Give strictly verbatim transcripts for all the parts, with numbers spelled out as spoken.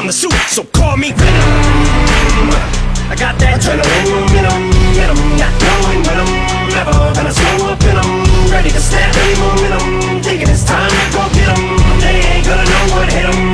time to shoot, so call me Venom. I got that adrenaline in 'em, in 'em, not knowing when I'm never gonna slow up in 'em. Ready to snap any momentum, thinking it's time to go get 'em. They ain't gonna know what hit 'em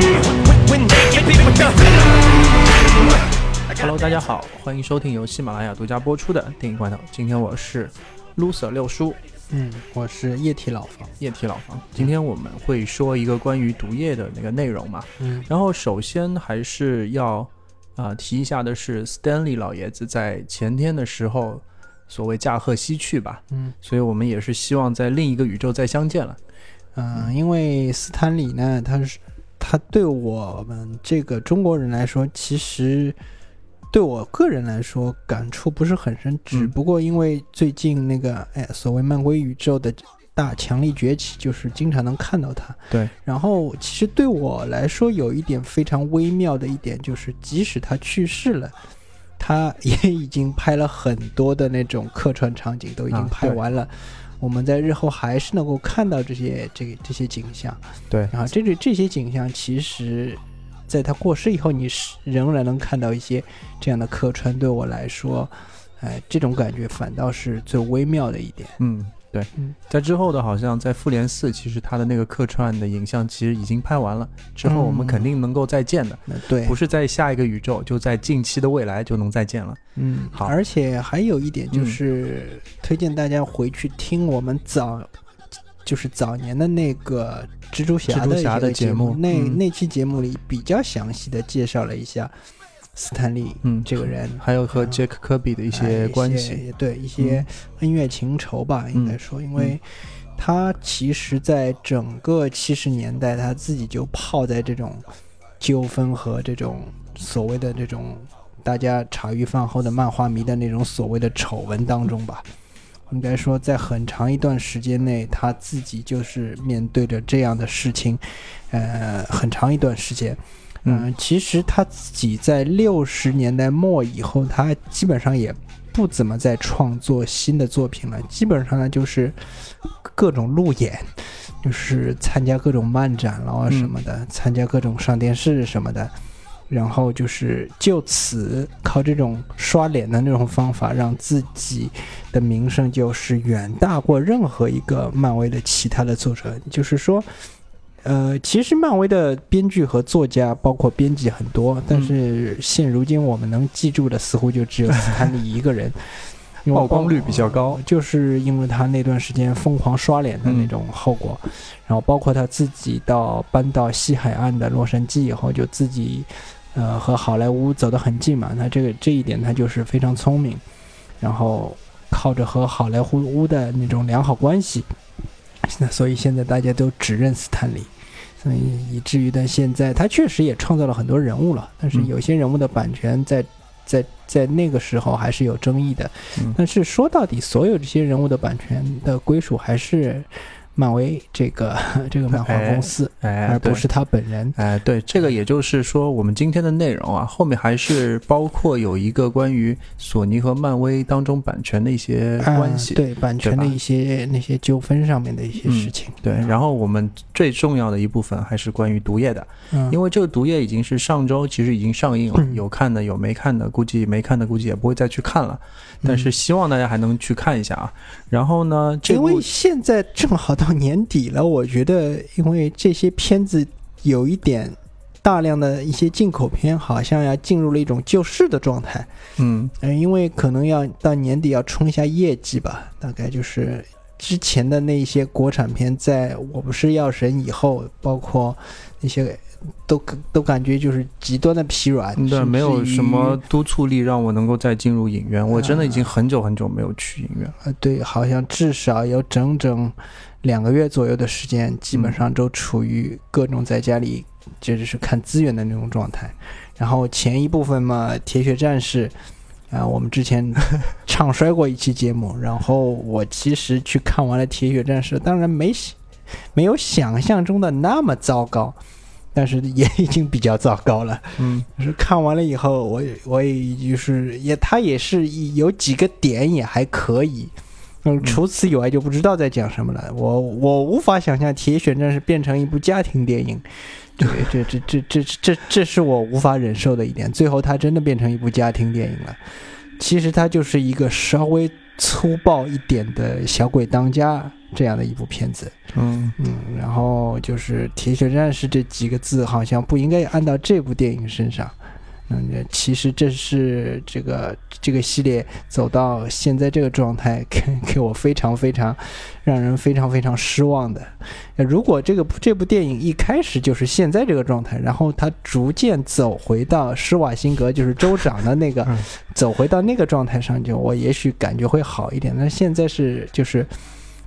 when they get beat with the venom.Hello， 大家好，欢迎收听由喜马拉雅独家播出的电影罐头。今天我是 loser 六叔，嗯，我是液体老房，液体老房。今天我们会说一个关于毒液的那个内容嘛，嗯，然后首先还是要啊、呃、提一下的是 Stan Lee 老爷子在前天的时候所谓驾鹤西去吧，嗯，所以我们也是希望在另一个宇宙再相见了，嗯，呃、因为斯坦李呢，他是他对我们这个中国人来说，其实。对我个人来说感触不是很深，只不过因为最近那个、哎、所谓漫威宇宙的大强力崛起，就是经常能看到它。对，然后其实对我来说有一点非常微妙的一点，就是即使他去世了，他也已经拍了很多的那种客串场景都已经拍完了、啊、我们在日后还是能够看到这些这个这些景象。对，然后这这些景象其实在他过世以后，你仍然能看到一些这样的客串，对我来说、呃、这种感觉反倒是最微妙的一点。嗯，对，在之后的好像在复联四，其实他的那个客串的影像其实已经拍完了，之后我们肯定能够再见的、嗯、对，不是在下一个宇宙，就在近期的未来就能再见了。嗯，好，而且还有一点就是、嗯、推荐大家回去听我们早就是早年的那个蜘蛛侠的一个节目，那、嗯、那期节目里比较详细的介绍了一下斯坦利这个人、嗯、还有和杰克科比的一些关系、啊、一些对一些恩怨情仇吧、嗯、应该说，因为他其实在整个七十年代他自己就泡在这种纠纷和这种所谓的这种大家茶余饭后的漫画迷的那种所谓的丑闻当中吧。应该说在很长一段时间内他自己就是面对着这样的事情呃，很长一段时间、呃、嗯，其实他自己在六十年代末以后他基本上也不怎么在创作新的作品了，基本上呢就是各种路演，就是参加各种漫展了什么的、嗯、参加各种上电视什么的，然后就是就此靠这种刷脸的那种方法让自己的名声就是远大过任何一个漫威的其他的作者。就是说呃，其实漫威的编剧和作家包括编辑很多，但是现如今我们能记住的似乎就只有斯坦利一个人曝光率比较高，就是因为他那段时间疯狂刷脸的那种后果、嗯、然后包括他自己到搬到西海岸的洛杉矶以后就自己呃，和好莱坞走得很近嘛，他这个这一点他就是非常聪明，然后靠着和好莱坞的那种良好关系，那所以现在大家都只认斯坦李，所以以至于到现在他确实也创造了很多人物了，但是有些人物的版权在、嗯、在在那个时候还是有争议的、嗯、但是说到底所有这些人物的版权的归属还是漫威这个这个漫画公司、哎哎、而不是他本人。哎，对，这个也就是说我们今天的内容啊，后面还是包括有一个关于索尼和漫威当中版权的一些关系、啊、对，版权的一些那些纠纷上面的一些事情、嗯、对、嗯、然后我们最重要的一部分还是关于毒液的、嗯、因为这个毒液已经是上周其实已经上映了、嗯、有看的有没看的，估计没看的估计也不会再去看了，但是希望大家还能去看一下啊。然后呢，这因为现在正好到年底了，我觉得因为这些片子有一点大量的一些进口片好像要进入了一种救市的状态。嗯、呃、因为可能要到年底要冲一下业绩吧，大概就是之前的那些国产片在我不是药神以后，包括那些都都感觉就是极端的疲软，对，没有什么督促力让我能够再进入影院、啊、我真的已经很久很久没有去影院了。对，好像至少有整整两个月左右的时间基本上都处于各种在家里就是看资源的那种状态。然后前一部分嘛，铁血战士啊、呃，我们之前唱衰过一期节目然后我其实去看完了铁血战士，当然没没有想象中的那么糟糕，但是也已经比较糟糕了。嗯，就是看完了以后，我我也就是也，他也是有几个点也还可以，嗯，除此以外就不知道在讲什么了。我我无法想象《铁血战士》变成一部家庭电影，这这这这这这是我无法忍受的一点。最后它真的变成一部家庭电影了，其实它就是一个稍微粗暴一点的小鬼当家这样的一部片子。嗯嗯，然后就是铁血战士这几个字好像不应该按到这部电影身上。嗯，其实这是这个这个系列走到现在这个状态，给给我非常非常让人非常非常失望的。如果这个这部电影一开始就是现在这个状态，然后它逐渐走回到施瓦辛格就是州长的那个走回到那个状态上，就我也许感觉会好一点。但现在是就是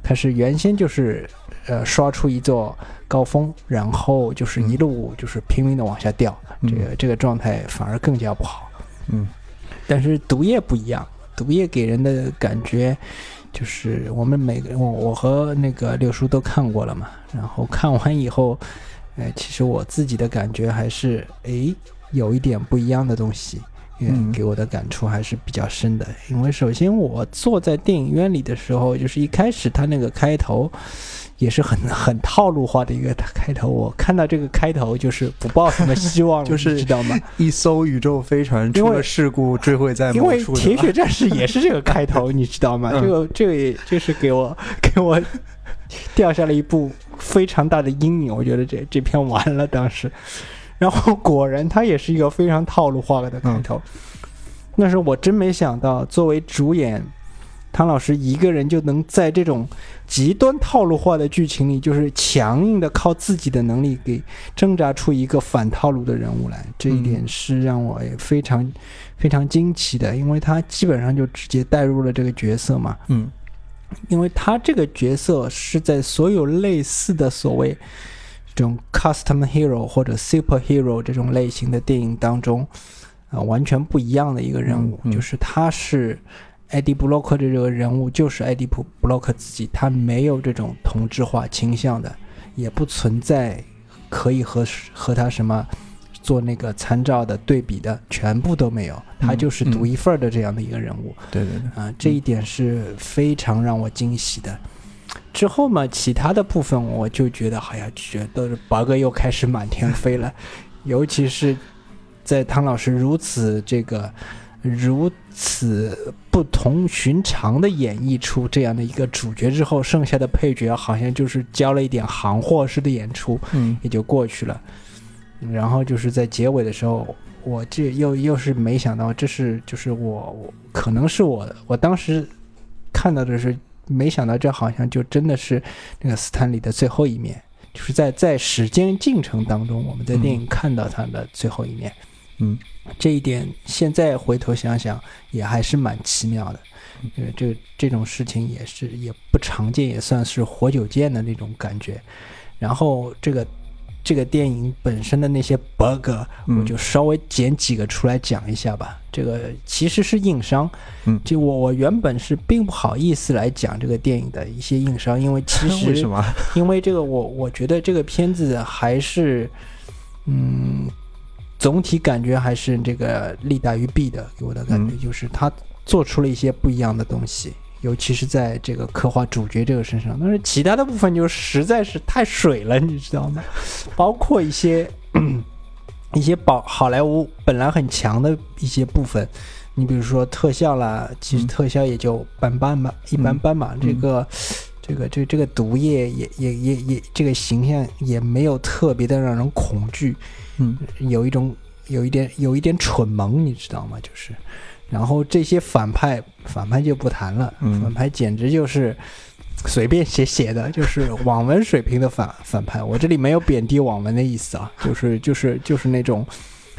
它是原先就是呃刷出一座高峰，然后就是一路就是拼命的往下掉，嗯、这个这个状态反而更加不好。嗯，但是毒液不一样，毒液给人的感觉就是我们每个我我和那个六叔都看过了嘛，然后看完以后，呃，其实我自己的感觉还是哎有一点不一样的东西。嗯，给我的感触还是比较深的，因为首先我坐在电影院里的时候，就是一开始他那个开头也是很很套路化的一个开头，我看到这个开头就是不抱什么希望就是知道吗？一艘宇宙飞船出了事故坠毁在某处，因为铁血战士也是这个开头你知道吗？这个这个也就是给我给我掉下了一部非常大的阴影，我觉得这这篇完了当时。然后果然它也是一个非常套路化的开头，那时候我真没想到作为主演汤老师一个人就能在这种极端套路化的剧情里，就是强硬的靠自己的能力给挣扎出一个反套路的人物来，这一点是让我也非常非常惊奇的，因为他基本上就直接带入了这个角色嘛。嗯，因为他这个角色是在所有类似的所谓这种 custom hero 或者 superhero 这种类型的电影当中、呃、完全不一样的一个人物、嗯嗯、就是他是艾迪布洛克的这个人物，就是艾迪布洛克自己，他没有这种同质化倾向的，也不存在可以和和他什么做那个参照的对比的，全部都没有，他就是独一份的这样的一个人物、嗯嗯、对对对啊、呃，这一点是非常让我惊喜的。之后嘛，其他的部分我就觉得好像觉得 bug 又开始满天飞了，尤其是在汤老师如此这个如此不同寻常的演绎出这样的一个主角之后，剩下的配角好像就是教了一点行货式的演出、嗯、也就过去了。然后就是在结尾的时候，我这又又是没想到，这是就是我可能是我我当时看到的是没想到，这好像就真的是那个斯坦李的最后一面，就是在在时间进程当中，我们在电影看到他的最后一面。嗯，这一点现在回头想想也还是蛮奇妙的，因为这这种事情也是也不常见，也算是活久见的那种感觉。然后这个这个电影本身的那些 bug， 我就稍微捡几个出来讲一下吧。嗯、这个其实是硬伤，嗯，就我我原本是并不好意思来讲这个电影的一些硬伤，因为其实为什么？因为这个我我觉得这个片子还是，嗯，总体感觉还是这个利大于弊的，给我的感觉就是他做出了一些不一样的东西。尤其是在这个刻画主角这个身上，但是其他的部分就实在是太水了，你知道吗？包括一些、嗯、一些宝好莱坞本来很强的一些部分，你比如说特效啦，其实特效也就般般吧，一般般吧。这个这个这这个毒液也也也也这个形象也没有特别的让人恐惧，嗯，有一种有一点有一点蠢萌，你知道吗？就是。然后这些反派，反派就不谈了，嗯、反派简直就是随便写写的，就是网文水平的反反派。我这里没有贬低网文的意思啊，就是就是就是那种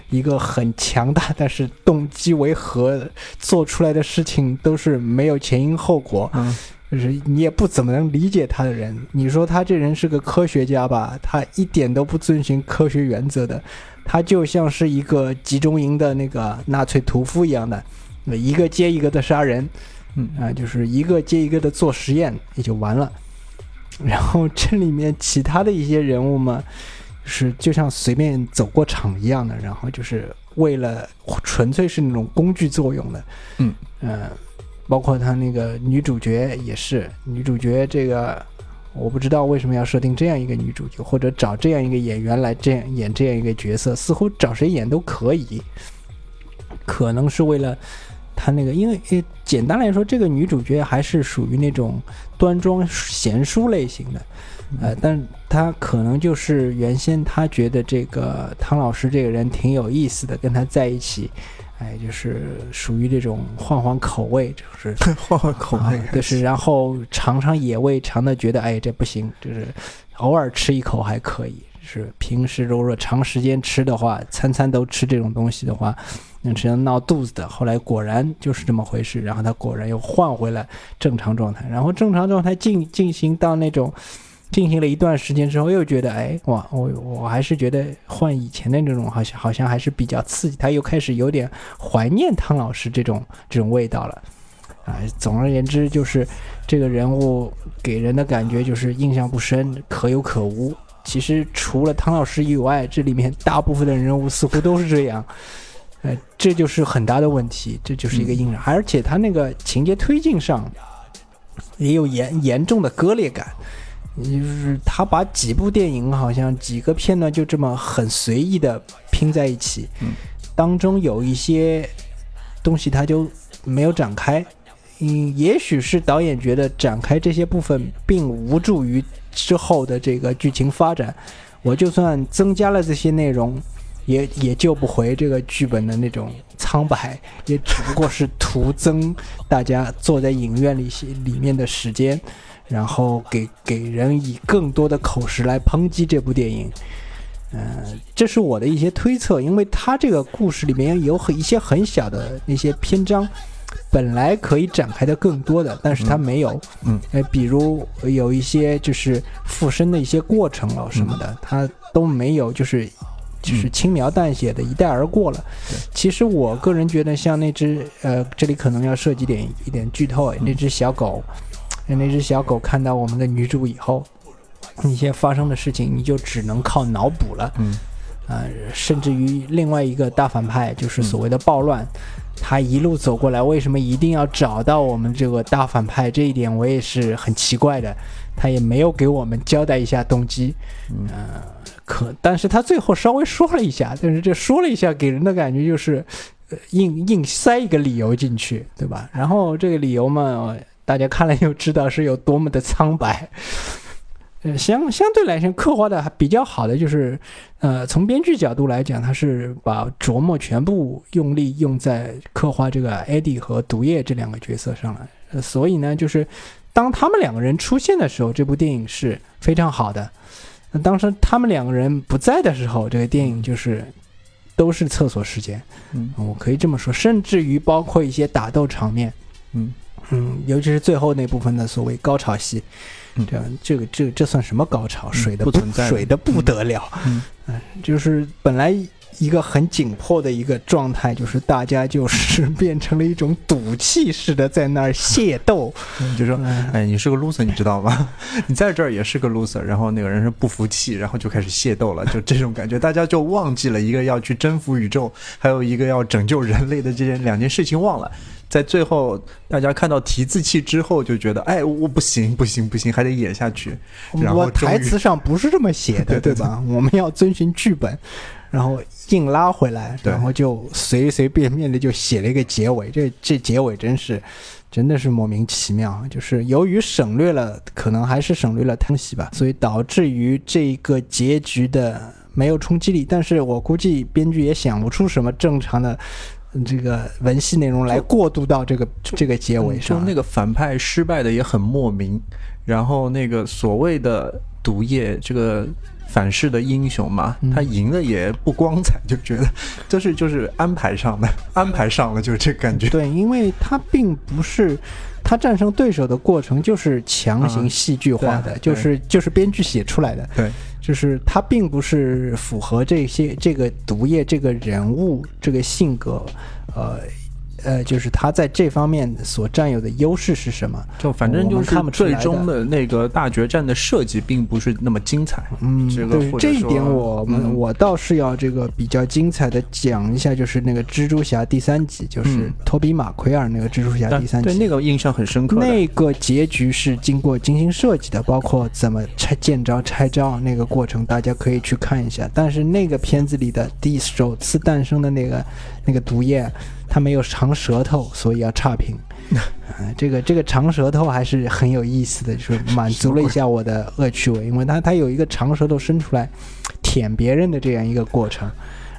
一个很强大，但是动机为何做出来的事情都是没有前因后果，嗯、就是你也不怎么能理解他的人。你说他这人是个科学家吧，他一点都不遵循科学原则的，他就像是一个集中营的那个纳粹屠夫一样的。一个接一个的杀人，嗯啊，就是一个接一个的做实验也就完了。然后这里面其他的一些人物嘛，就是就像随便走过场一样的，然后就是为了纯粹是那种工具作用的，嗯呃，包括他那个女主角也是，女主角这个我不知道为什么要设定这样一个女主角，或者找这样一个演员来这样演这样一个角色，似乎找谁演都可以。可能是为了她那个，因为简单来说，这个女主角还是属于那种端庄贤淑类型的，呃，但她可能就是原先她觉得这个汤老师这个人挺有意思的，跟她在一起。哎，就是属于这种换换口味，就是换换口味、啊，就是然后尝尝野味，尝的觉得哎这不行，就是偶尔吃一口还可以，就是平时如果长时间吃的话，餐餐都吃这种东西的话，那只能闹肚子的。后来果然就是这么回事，然后他果然又换回了正常状态，然后正常状态进进行到那种。进行了一段时间之后又觉得哎哇我我还是觉得换以前的那种好像好像还是比较刺激，他又开始有点怀念汤老师这种这种味道了啊、呃、总而言之就是这个人物给人的感觉就是印象不深，可有可无。其实除了汤老师以外，这里面大部分的人物似乎都是这样，呃这就是很大的问题，这就是一个印象、嗯、而且他那个情节推进上也有严严重的割裂感，就是他把几部电影好像几个片段就这么很随意的拼在一起，当中有一些东西他就没有展开，嗯，也许是导演觉得展开这些部分并无助于之后的这个剧情发展，我就算增加了这些内容也也救不回这个剧本的那种苍白，也只不过是徒增大家坐在影院里里面的时间，然后给给人以更多的口实来抨击这部电影。嗯、呃，这是我的一些推测，因为他这个故事里面有一些很小的那些篇章本来可以展开的更多的，但是他没有。嗯，呃、比如有一些就是附身的一些过程了什么的、嗯、他都没有，就是就是轻描淡写的一带而过了、嗯、其实我个人觉得像那只呃，这里可能要涉及点一点剧透、嗯、那只小狗那只小狗看到我们的女主以后，一些发生的事情你就只能靠脑补了。嗯，呃，甚至于另外一个大反派就是所谓的暴乱、嗯、他一路走过来为什么一定要找到我们这个大反派，这一点我也是很奇怪的，他也没有给我们交代一下动机。嗯、呃，可但是他最后稍微说了一下，但是这说了一下给人的感觉就是、呃、硬硬塞一个理由进去，对吧？然后这个理由嘛大家看了就知道是有多么的苍白，呃，相相对来说刻画的比较好的就是，呃，从编剧角度来讲，他是把琢磨全部用力用在刻画这个艾迪和毒液这两个角色上了、呃，所以呢，就是当他们两个人出现的时候，这部电影是非常好的；那当时他们两个人不在的时候，这个电影就是。都是厕所时间，嗯，我可以这么说，甚至于包括一些打斗场面，嗯。嗯，尤其是最后那部分的所谓高潮戏，嗯、这这个这这算什么高潮？水的不存在，水的不得了。嗯，嗯呃、就是本来一个很紧迫的一个状态，就是大家就是变成了一种赌气似的在那儿械斗。嗯、就说，哎，你是个 loser， 你知道吗？你在这儿也是个 loser。然后那个人是不服气，然后就开始械斗了，就这种感觉，大家就忘记了一个要去征服宇宙，还有一个要拯救人类的这件两件事情忘了。在最后大家看到提字器之后就觉得哎我不行不行不行还得演下去，然后我台词上不是这么写的， 对, 对, 对, 对吧，我们要遵循剧本，然后硬拉回来，然后就随随便便的就写了一个结尾，这这结尾真是真的是莫名其妙，就是由于省略了，可能还是省略了东西吧，所以导致于这个结局的没有冲击力，但是我估计编剧也想不出什么正常的这个文戏内容来过渡到这个这个结尾上，就那个反派失败的也很莫名，然后那个所谓的毒液这个反噬的英雄嘛，他赢的也不光彩，就觉得这是就是安排上的，安排上了就是这感觉。对，因为他并不是他战胜对手的过程就是强行戏剧化的，嗯、就是就是编剧写出来的。对。就是他并不是符合这些这个毒液这个人物这个性格，呃呃，就是他在这方面所占有的优势是什么？就反正就是最终的那个大决战的设计并不是那么精彩。嗯，这个对这一点我们、嗯、我倒是要这个比较精彩的讲一下，就是那个蜘蛛侠第三集，就是托比马奎尔那个蜘蛛侠第三集，嗯、对那个印象很深刻的。那个结局是经过精心设计的，包括怎么拆建招拆招那个过程，大家可以去看一下。但是那个片子里的第首次诞生的那个那个毒液。他没有长舌头，所以要差评。呃、这个这个长舌头还是很有意思的，就是满足了一下我的恶趣味，因为他他有一个长舌头伸出来舔别人的这样一个过程，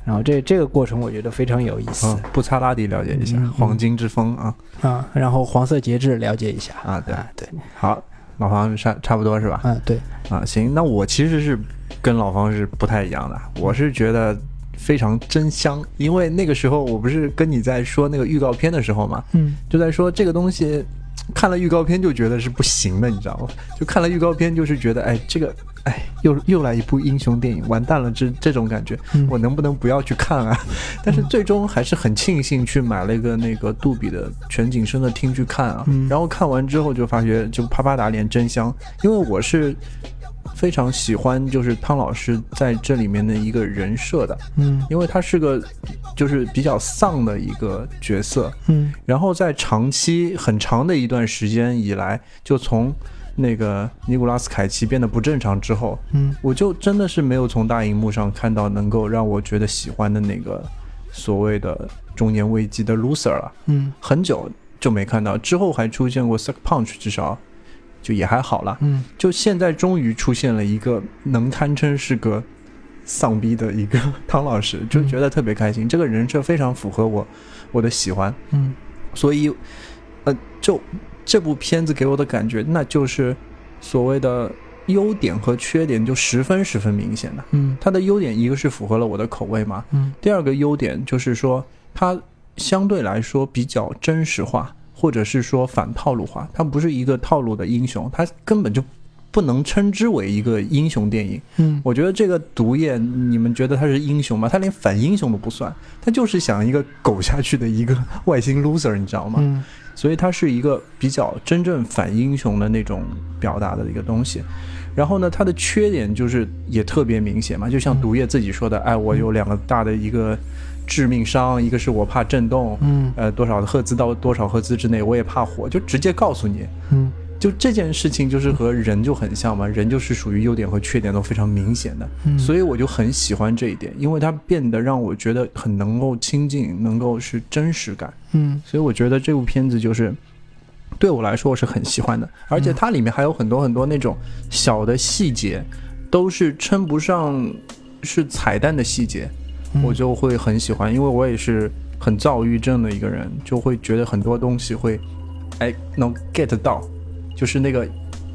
然后这这个过程我觉得非常有意思。哦、布查拉迪了解一下，嗯、黄金之风啊啊，然后黄色节制了解一下啊，对啊对，好，老黄差差不多是吧？嗯、啊，对啊，行，那我其实是跟老黄是不太一样的，我是觉得。非常真香，因为那个时候我不是跟你在说那个预告片的时候嘛，嗯，就在说这个东西，看了预告片就觉得是不行的，你知道吗？就看了预告片就是觉得，哎，这个，哎，又又来一部英雄电影，完蛋了，这这种感觉，我能不能不要去看啊？嗯、但是最终还是很庆幸去买了一个那个杜比的全景声的厅去看啊，嗯、然后看完之后就发觉就啪啪打脸真香，因为我是。非常喜欢就是汤老师在这里面的一个人设的，嗯，因为他是个就是比较丧的一个角色，嗯，然后在长期很长的一段时间以来，就从那个尼古拉斯凯奇变得不正常之后，嗯，我就真的是没有从大荧幕上看到能够让我觉得喜欢的那个所谓的中年危机的 loser 了，嗯，很久就没看到，之后还出现过 Suck Punch， 至少。就也还好了，嗯，就现在终于出现了一个能堪称是个丧逼的一个汤老师，就觉得特别开心。嗯、这个人设非常符合我我的喜欢，嗯，所以呃，就这部片子给我的感觉，那就是所谓的优点和缺点就十分十分明显的，嗯，它的优点一个是符合了我的口味嘛，嗯，第二个优点就是说它相对来说比较真实化。或者是说反套路化，他不是一个套路的英雄，他根本就不能称之为一个英雄电影。嗯，我觉得这个毒液，你们觉得他是英雄吗？他连反英雄都不算，他就是想一个苟下去的一个外星 loser， 你知道吗？嗯，所以他是一个比较真正反英雄的那种表达的一个东西。然后呢，他的缺点就是也特别明显嘛，就像毒液自己说的，嗯、哎，我有两个大的一个。致命伤，一个是我怕震动，嗯，呃，多少赫兹到多少赫兹之内，我也怕火，就直接告诉你，嗯，就这件事情就是和人就很像嘛，人就是属于优点和缺点都非常明显的，嗯，所以我就很喜欢这一点，因为它变得让我觉得很能够亲近，能够是真实感，嗯，所以我觉得这部片子就是对我来说我是很喜欢的，而且它里面还有很多很多那种小的细节，都是称不上是彩蛋的细节。我就会很喜欢，因为我也是很躁郁症的一个人，就会觉得很多东西会，哎，能 get 到，就是那个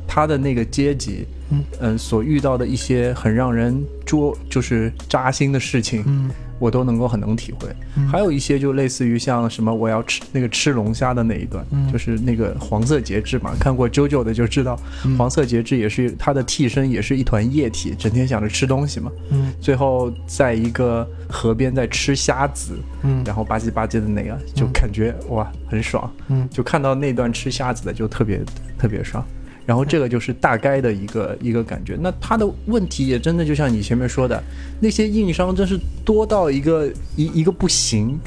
他的那个阶级，嗯、呃，所遇到的一些很让人捉，就是扎心的事情，嗯，我都能够很能体会。嗯、还有一些就类似于像什么我要吃那个吃龙虾的那一段，嗯、就是那个黄色节制嘛，看过jojo的就知道，嗯、黄色节制也是他的替身，也是一团液体，整天想着吃东西嘛。嗯，最后在一个河边在吃虾子，嗯，然后吧唧吧唧的那个，就感觉、嗯、哇很爽，嗯，就看到那段吃虾子的就特别特别爽。然后这个就是大概的一个一个感觉，那他的问题也真的就像你前面说的，那些硬伤真是多到一个一一个不行，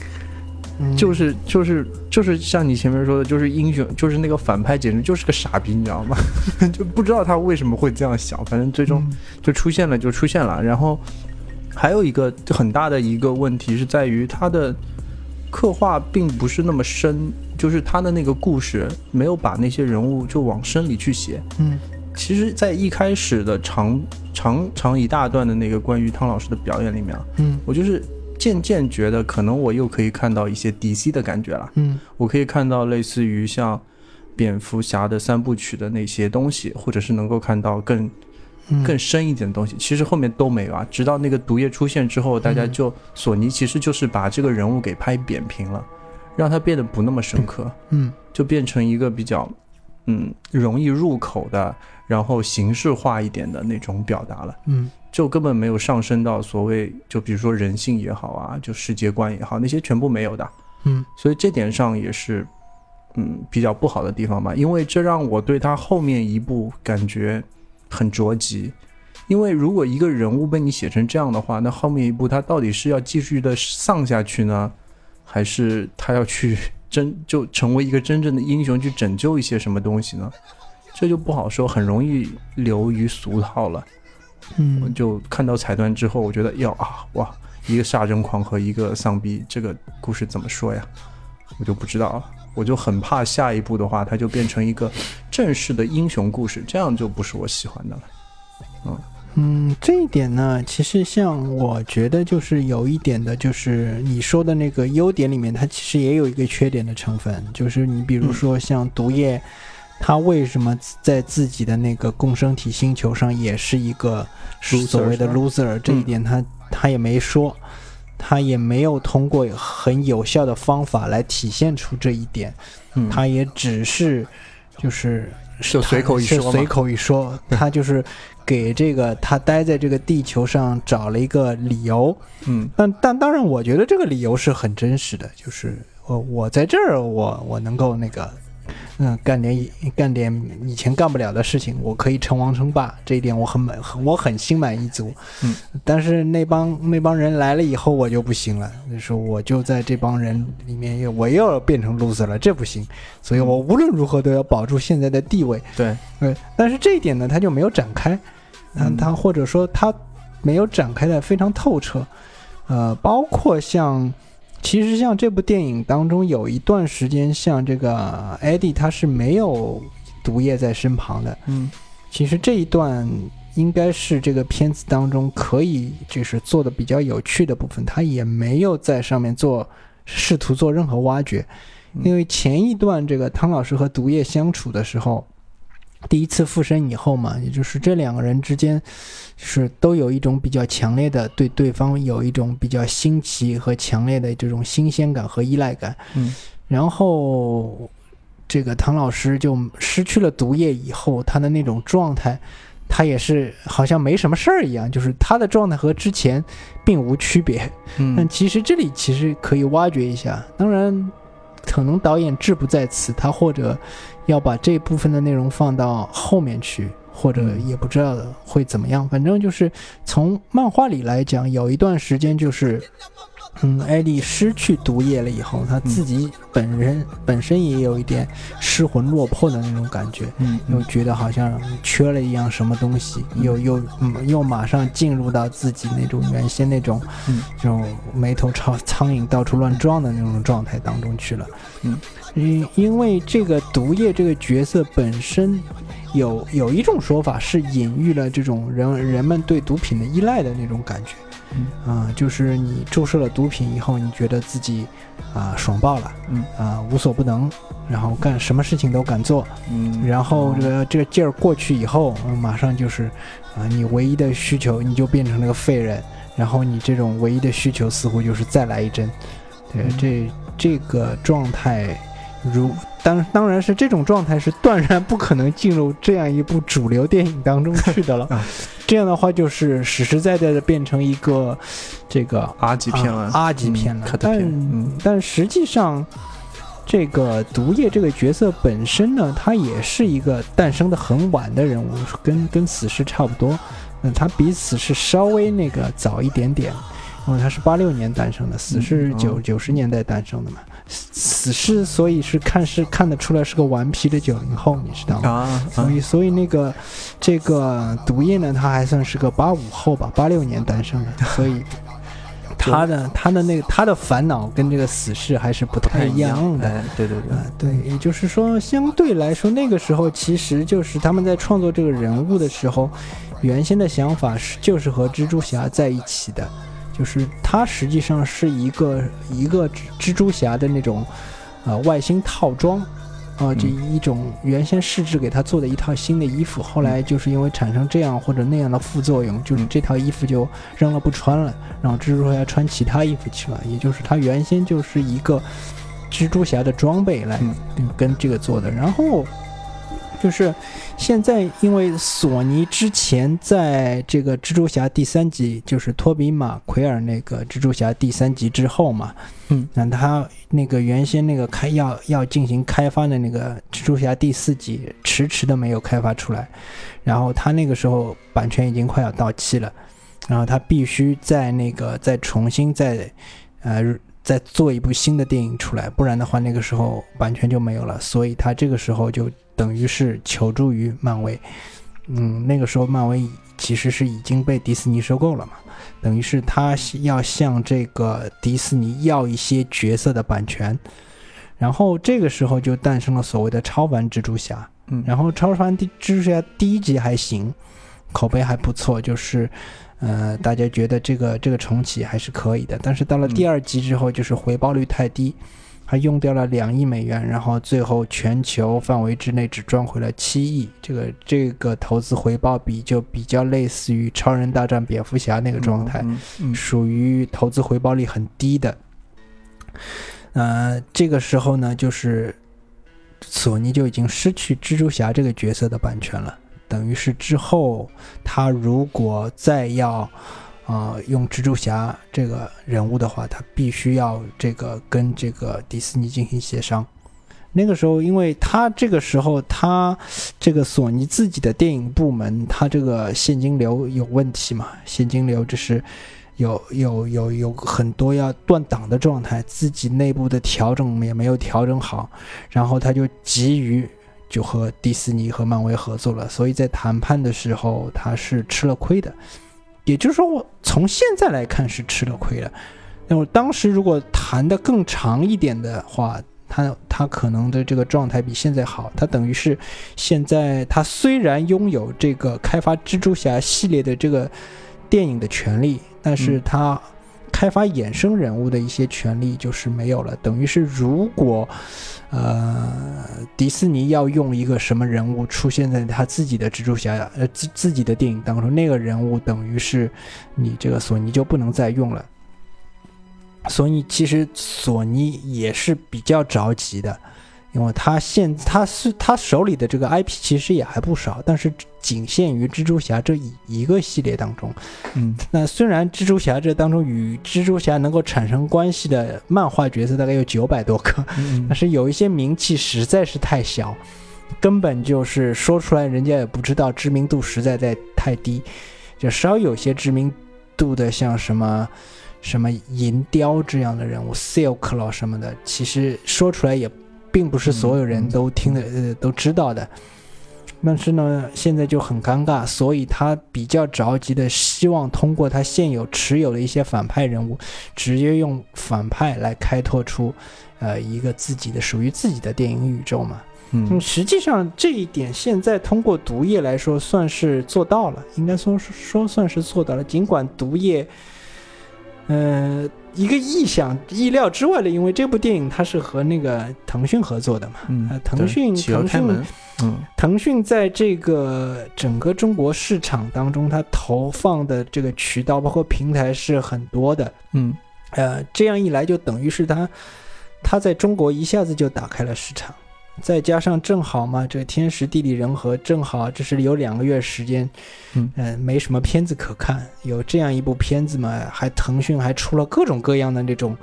嗯、就是就是就是像你前面说的，就是英雄就是那个反派简直就是个傻逼，你知道吗？就不知道他为什么会这样想，反正最终就出现了就出现了。然后还有一个很大的一个问题是在于他的刻画并不是那么深。就是他的那个故事没有把那些人物就往深里去写，嗯，其实在一开始的长长长一大段的那个关于汤老师的表演里面，嗯，我就是渐渐觉得可能我又可以看到一些 D C 的感觉了，嗯，我可以看到类似于像蝙蝠侠的三部曲的那些东西，或者是能够看到更更深一点的东西，其实后面都没有啊，直到那个毒液出现之后，大家就索尼其实就是把这个人物给拍扁平了，让它变得不那么深刻，嗯，就变成一个比较，嗯，容易入口的，然后形式化一点的那种表达了，嗯，就根本没有上升到所谓，就比如说人性也好啊，就世界观也好，那些全部没有的，嗯，所以这点上也是嗯比较不好的地方吧，因为这让我对他后面一部感觉很着急。因为如果一个人物被你写成这样的话，那后面一部他到底是要继续的丧下去呢，还是他要去真就成为一个真正的英雄去拯救一些什么东西呢？这就不好说，很容易流于俗套了。嗯，我就看到彩蛋之后我觉得要啊哇，一个杀人狂和一个丧逼，这个故事怎么说呀，我就不知道了。我就很怕下一步的话它就变成一个正式的英雄故事，这样就不是我喜欢的了。嗯嗯，这一点呢，其实像我觉得就是有一点的，就是你说的那个优点里面它其实也有一个缺点的成分，就是你比如说像毒液、嗯、它为什么在自己的那个共生体星球上也是一个所谓的 loser， 这一点它、嗯、它也没说，它也没有通过很有效的方法来体现出这一点、嗯、它也只是就是就随口一说，随口一说，他就是给这个他待在这个地球上找了一个理由。嗯，但但当然，我觉得这个理由是很真实的，就是我我在这儿，我我能够那个，嗯，干点干点以前干不了的事情，我可以称王称霸，这一点我很满，我很心满意足。嗯，但是那帮那帮人来了以后，我就不行了，就是我就在这帮人里面，我又要变成 loser 了，这不行，所以我无论如何都要保住现在的地位。对，对，但是这一点呢，他就没有展开，嗯，他或者说他没有展开的非常透彻，呃，包括像。其实像这部电影当中有一段时间，像这个 Eddie 他是没有毒液在身旁的。嗯，其实这一段应该是这个片子当中可以就是做的比较有趣的部分，他也没有在上面做试图做任何挖掘，因为前一段这个汤老师和毒液相处的时候，第一次附身以后嘛，也就是这两个人之间是都有一种比较强烈的对对方有一种比较新奇和强烈的这种新鲜感和依赖感。嗯，然后这个唐老师就失去了毒液以后，他的那种状态，他也是好像没什么事儿一样，就是他的状态和之前并无区别。嗯，但其实这里其实可以挖掘一下，当然可能导演志不在此，他或者要把这部分的内容放到后面去，或者也不知道的会怎么样。反正就是从漫画里来讲，有一段时间就是嗯，艾莉失去毒液了以后，他自己本人、嗯、本身也有一点失魂落魄的那种感觉，嗯，又觉得好像缺了一样什么东西，嗯、又又、嗯、又马上进入到自己那种原先那种，嗯，这种眉头苍苍蝇到处乱撞的那种状态当中去了，嗯，因因为这个毒液这个角色本身有有一种说法是隐喻了这种人人们对毒品的依赖的那种感觉。嗯啊、呃，就是你注射了毒品以后，你觉得自己啊、呃、爽爆了，嗯啊、呃、无所不能，然后干什么事情都敢做，嗯，然后这个这个劲儿过去以后，呃、马上就是啊、呃、你唯一的需求你就变成了个废人，然后你这种唯一的需求似乎就是再来一针，对，嗯、这这个状态如。当当然是这种状态是断然不可能进入这样一部主流电影当中去的了。这样的话就是实实在在的变成一个这个 R 级片了、啊、R 级片了。嗯、但、嗯、但实际上，这个毒液这个角色本身呢，他也是一个诞生的很晚的人物，跟跟死侍差不多。嗯，他比死侍稍微那个早一点点。嗯，他是八六年诞生的，死侍九九十年代诞生的嘛。死侍所以是看是看得出来是个顽皮的九零后，你知道吗？啊，所以所以那个这个毒液呢，他还算是个八五后吧，八六年诞生的，所以他的他的那个他的烦恼跟这个死侍还是不太一样的。哎、对对对、呃、对，也就是说，相对来说那个时候其实就是他们在创作这个人物的时候，原先的想法是就是和蜘蛛侠在一起的。就是它实际上是一个一个蜘蛛侠的那种，呃，外星套装，啊、呃，这一种原先试制给他做的一套新的衣服，后来就是因为产生这样或者那样的副作用，就是这套衣服就扔了不穿了，然后蜘蛛侠穿其他衣服去了，也就是它原先就是一个蜘蛛侠的装备来跟这个做的，然后就是现在因为索尼之前在这个蜘蛛侠第三集，就是托比马奎尔那个蜘蛛侠第三集之后嘛，嗯，那他那个原先那个开要要进行开发的那个蜘蛛侠第四集迟迟的没有开发出来，然后他那个时候版权已经快要到期了，然后他必须在那个再重新再呃再做一部新的电影出来，不然的话那个时候版权就没有了，所以他这个时候就等于是求助于漫威。嗯，那个时候漫威其实是已经被迪士尼收购了嘛，等于是他要向这个迪士尼要一些角色的版权，然后这个时候就诞生了所谓的超凡蜘蛛侠。嗯，然后超凡蜘蛛侠第一集还行，口碑还不错，就是呃，大家觉得这个这个重启还是可以的，但是到了第二集之后，就是回报率太低，他用掉了两亿美元，然后最后全球范围之内只赚回了七亿，这个这个投资回报比就比较类似于超人大战蝙蝠侠那个状态，嗯嗯嗯、属于投资回报率很低的。呃，这个时候呢，就是索尼就已经失去蜘蛛侠这个角色的版权了。等于是之后他如果再要、呃、用蜘蛛侠这个人物的话，他必须要这个跟这个迪士尼进行协商。那个时候因为他这个时候他这个索尼自己的电影部门，他这个现金流有问题嘛，现金流就是有有有有很多要断档的状态，自己内部的调整也没有调整好，然后他就急于就和迪士尼和漫威合作了，所以在谈判的时候他是吃了亏的，也就是说我从现在来看是吃了亏了。那我当时如果谈的更长一点的话，他他可能的这个状态比现在好，他等于是现在他虽然拥有这个开发蜘蛛侠系列的这个电影的权利，但是他开发衍生人物的一些权利就是没有了，等于是如果呃，迪士尼要用一个什么人物出现在他自己的蜘蛛侠、呃、自, 自己的电影当中，那个人物等于是你这个索尼就不能再用了。所以其实索尼也是比较着急的，因为他现他是他手里的这个 I P 其实也还不少，但是仅限于蜘蛛侠这一个系列当中。嗯，那虽然蜘蛛侠这当中与蜘蛛侠能够产生关系的漫画角色大概有九百多个，嗯嗯，但是有一些名气实在是太小，根本就是说出来人家也不知道，知名度实在在太低。就稍有些知名度的，像什么。什么银雕这样的人物 Silklo 什么的，其实说出来也并不是所有人都听的、嗯呃、都知道的。但是呢现在就很尴尬，所以他比较着急的希望通过他现有持有的一些反派人物，直接用反派来开拓出呃一个自己的属于自己的电影宇宙嘛。嗯，实际上这一点现在通过毒液来说算是做到了，应该 说, 说算是做到了，尽管毒液呃一个意想意料之外的，因为这部电影它是和那个腾讯合作的嘛，嗯，呃、腾讯腾讯、嗯、腾讯在这个整个中国市场当中，它投放的这个渠道包括平台是很多的，嗯，呃，这样一来就等于是它它在中国一下子就打开了市场，再加上正好嘛，这天时地利人和，正好这是有两个月时间，嗯、呃，没什么片子可看，有这样一部片子嘛，还腾讯还出了各种各样的那种，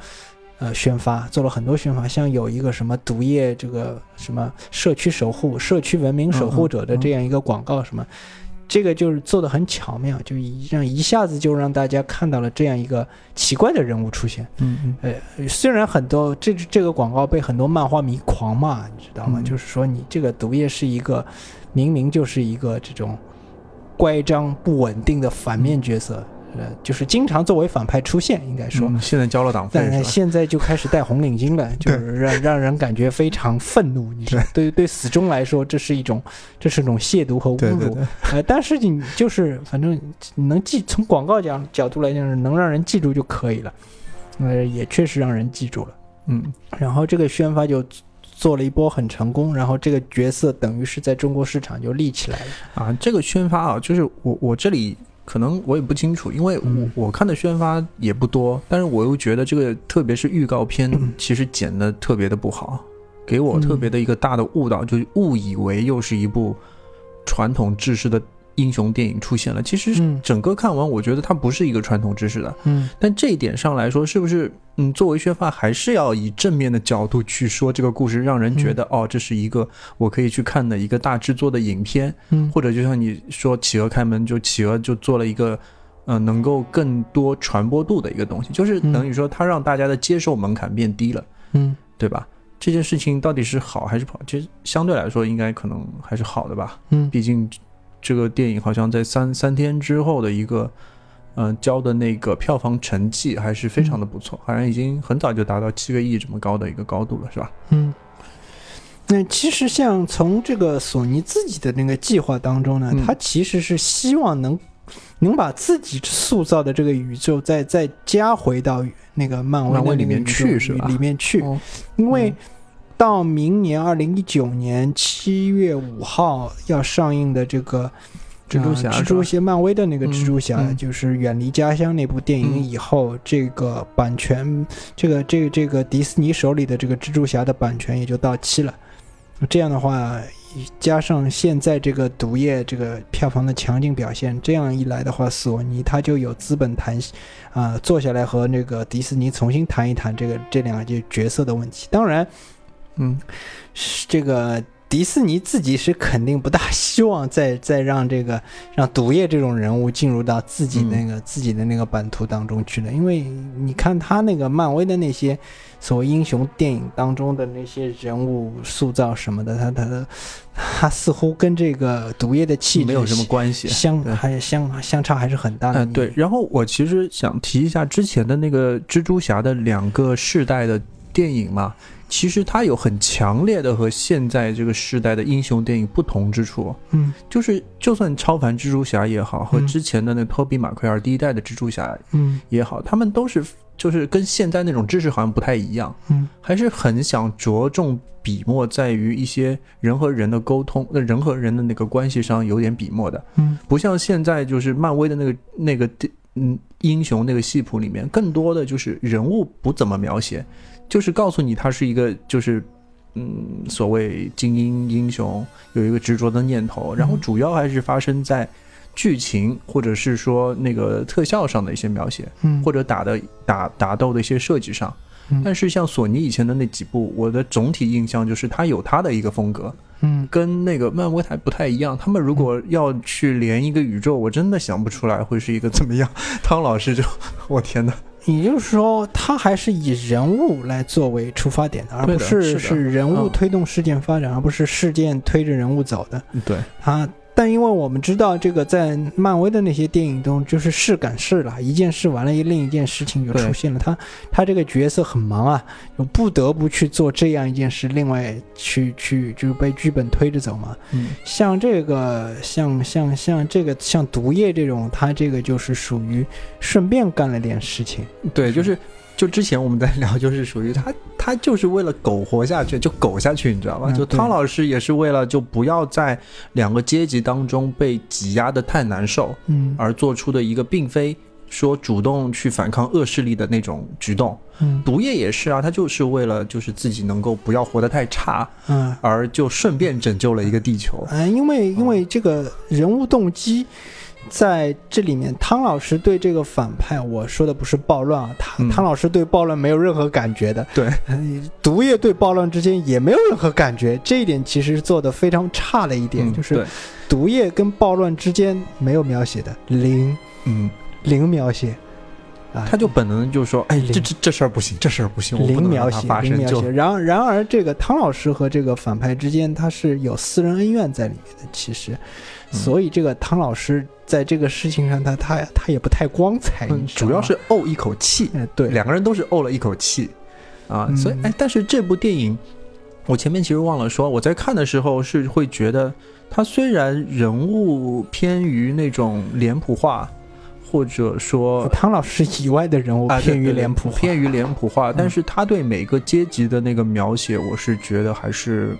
呃，宣发，做了很多宣发，像有一个什么毒液这个什么社区守护、社区文明守护者的这样一个广告什么，嗯嗯嗯、这个就是做的很巧妙，就让一下子就让大家看到了这样一个奇怪的人物出现，嗯嗯，呃。虽然很多这这个广告被很多漫画迷狂骂，你知道吗？嗯、就是说你这个毒液是一个明明就是一个这种乖张不稳定的反面角色，呃，就是经常作为反派出现，应该说。嗯、现在交了党费是吧？但现在就开始戴红领巾了，就是让让人感觉非常愤怒。你知道，对对，死忠来说，这是一种这是一种亵渎和侮辱。对对对，呃，但是你就是反正能记，从广告角角度来讲，能让人记住就可以了。呃，也确实让人记住了。嗯，然后这个宣发就做了一波很成功，然后这个角色等于是在中国市场就立起来了啊。这个宣发啊，就是我我这里可能我也不清楚，因为我、嗯、我看的宣发也不多，但是我又觉得这个特别是预告片，其实剪的特别的不好。嗯、给我特别的一个大的误导，嗯，就是误以为又是一部传统制式的英雄电影出现了，其实整个看完我觉得它不是一个传统知识的，嗯，但这一点上来说是不是，嗯，作为宣发还是要以正面的角度去说这个故事，让人觉得，嗯，哦，这是一个我可以去看的一个大制作的影片，嗯，或者就像你说企鹅开门，就企鹅就做了一个呃，能够更多传播度的一个东西，就是等于说它让大家的接受门槛变低了，嗯，对吧？这件事情到底是好还是不好，其实相对来说应该可能还是好的吧，嗯，毕竟这个电影好像在三三天之后的一个，嗯、呃，交的那个票房成绩还是非常的不错，好像已经很早就达到七个亿这么高的一个高度了，是吧？嗯。那其实像从这个索尼自己的那个计划当中呢，嗯、它其实是希望能能把自己塑造的这个宇宙再再加回到那个漫威里面去，是吧？里面去，哦、因为。嗯到明年二零一九年七月五号要上映的这个蜘蛛侠，蜘蛛侠漫威的那个蜘蛛侠，嗯、就是远离家乡那部电影以后，嗯、这个版权，这个这个这个迪士尼手里的这个蜘蛛侠的版权也就到期了。这样的话，加上现在这个毒液这个票房的强劲表现，这样一来的话，索尼它就有资本谈啊、呃、坐下来和那个迪士尼重新谈一谈这个这两个就角色的问题。当然。嗯，这个迪士尼自己是肯定不大希望再再让这个让毒液这种人物进入到自己那个、嗯、自己的那个版图当中去的，因为你看他那个漫威的那些所谓英雄电影当中的那些人物塑造什么的，他他的他似乎跟这个毒液的气质没有什么关系，相还相相差还是很大的、嗯。对，然后我其实想提一下之前的那个蜘蛛侠的两个世代的电影嘛。其实它有很强烈的和现在这个时代的英雄电影不同之处，嗯，就是就算超凡蜘蛛侠也好，和之前的那托比马奎尔第一代的蜘蛛侠，嗯，也好，他们都是就是跟现在那种知识好像不太一样，嗯，还是很想着重笔墨在于一些人和人的沟通，人和人的那个关系上有点笔墨的，嗯，不像现在就是漫威的那个那个嗯英雄那个系谱里面，更多的就是人物不怎么描写。就是告诉你他是一个就是嗯所谓精英英雄，有一个执着的念头，然后主要还是发生在剧情或者是说那个特效上的一些描写，嗯，或者打的打打斗的一些设计上。但是像索尼以前的那几部，我的总体印象就是他有他的一个风格，嗯，跟那个漫威台不太一样。他们如果要去连一个宇宙，我真的想不出来会是一个怎么样。汤老师就我天哪，也就是说他还是以人物来作为出发点的，而不是是人物推动事件发展，嗯、而不是事件推着人物走的。对啊，但因为我们知道这个在漫威的那些电影中就是事赶事了，一件事完了另一件事情就出现了，他他这个角色很忙啊，就不得不去做这样一件事，另外去去就是被剧本推着走嘛。嗯，像这个像像像这个像毒液这种，他这个就是属于顺便干了点事情。对，就是就之前我们在聊，就是属于他他就是为了苟活下去就苟下去，你知道吧？就汤老师也是为了就不要在两个阶级当中被挤压的太难受，嗯，而做出的一个并非说主动去反抗恶势力的那种举动。嗯，毒液也是啊，他就是为了就是自己能够不要活得太差，嗯，而就顺便拯救了一个地球。嗯，因为因为这个人物动机。在这里面，汤老师对这个反派，我说的不是暴乱啊，汤、嗯、汤老师对暴乱没有任何感觉的。对，毒液对暴乱之间也没有任何感觉，这一点其实做的非常差的一点，嗯、就是毒液跟暴乱之间没有描写的零，嗯，零描写。他就本能就说：“哎，这这这事儿不行，这事儿不行，我不能让它发生。”就然然而，这个汤老师和这个反派之间，他是有私人恩怨在里面的。其实，所以这个汤老师在这个事情上他，他他他也不太光彩，嗯、主要是怄一口气。嗯、对，两个人都是怄了一口气啊。所以，哎，但是这部电影，我前面其实忘了说，我在看的时候是会觉得，他虽然人物偏于那种脸谱化。或者说汤老师以外的人物偏于脸谱化、啊、偏于脸谱化、嗯、但是他对每个阶级的那个描写我是觉得还是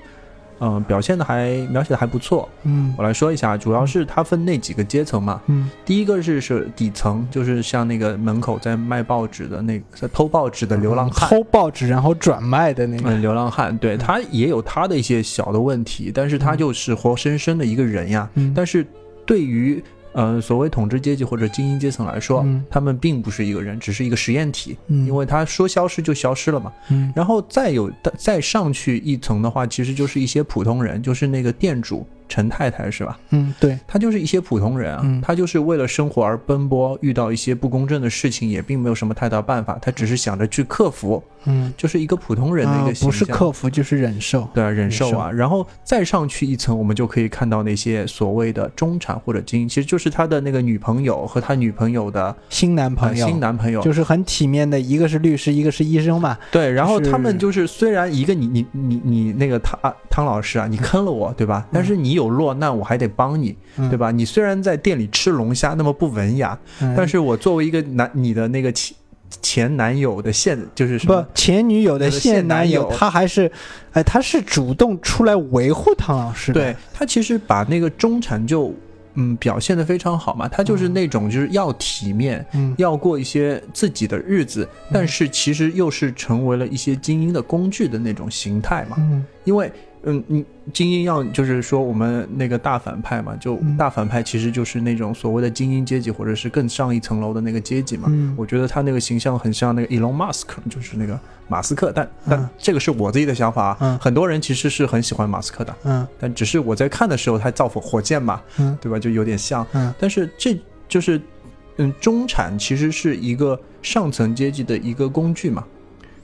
嗯、呃，表现的还描写的还不错。嗯，我来说一下，主要是它分那几个阶层嘛。嗯，第一个是是底层，就是像那个门口在卖报纸的那个在偷报纸的流浪汉，嗯、偷报纸然后转卖的那个、嗯、流浪汉。对、嗯、他也有他的一些小的问题，但是他就是活生生的一个人呀。嗯、但是对于呃，所谓统治阶级或者精英阶层来说、嗯、他们并不是一个人，只是一个实验体、嗯、因为他说消失就消失了嘛、嗯、然后再有再上去一层的话，其实就是一些普通人，就是那个店主陈太太是吧？嗯，对，他就是一些普通人啊、嗯、他就是为了生活而奔波，遇到一些不公正的事情也并没有什么太大办法，他只是想着去克服。嗯，就是一个普通人的一个形象、啊、不是克服就是忍受。对啊，忍受啊。然后再上去一层，我们就可以看到那些所谓的中产或者精英，其实就是他的那个女朋友和他女朋友的新男朋友、呃、新男朋友，就是很体面的，一个是律师一个是医生嘛。对，然后他们就是虽然一个你你你你那个汤、啊、汤老师啊，你坑了我对吧、嗯、但是你有落难我还得帮你、嗯、对吧？你虽然在店里吃龙虾那么不文雅、嗯、但是我作为一个男你的那个前男友的现就是什么不前女友的现男友，他还是哎，他是主动出来维护汤老师的。对，他其实把那个中产就嗯表现得非常好嘛，他就是那种就是要体面、嗯、要过一些自己的日子、嗯、但是其实又是成为了一些精英的工具的那种形态嘛、嗯、因为嗯，你精英要就是说我们那个大反派嘛，就大反派其实就是那种所谓的精英阶级或者是更上一层楼的那个阶级嘛、嗯、我觉得他那个形象很像那个 Elon Musk， 就是那个马斯克，但但这个是我自己的想法啊、嗯、很多人其实是很喜欢马斯克的、嗯、但只是我在看的时候他造火箭嘛、嗯、对吧，就有点像、嗯、但是这就是嗯，中产其实是一个上层阶级的一个工具嘛，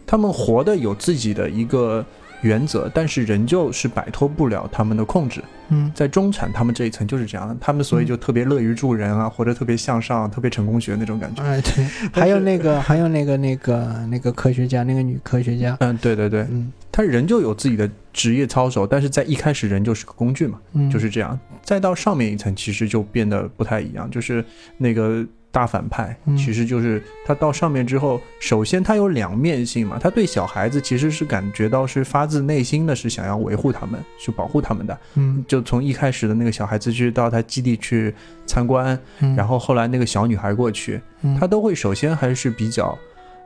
他们活的有自己的一个原则，但是仍旧是摆脱不了他们的控制。嗯，在中产他们这一层就是这样的，他们所以就特别乐于助人啊，嗯、或者特别向上，特别成功学那种感觉。哎，对，还有那个，还有那个那个那个科学家，那个女科学家。嗯，对对对，嗯，他仍旧有自己的职业操守，但是在一开始仍旧是个工具嘛，嗯、就是这样。再到上面一层，其实就变得不太一样，就是那个大反派，其实就是他到上面之后、嗯、首先他有两面性嘛，他对小孩子其实是感觉到是发自内心的是想要维护他们，是保护他们的。嗯，就从一开始的那个小孩子去到他基地去参观、嗯、然后后来那个小女孩过去、嗯、他都会首先还是比较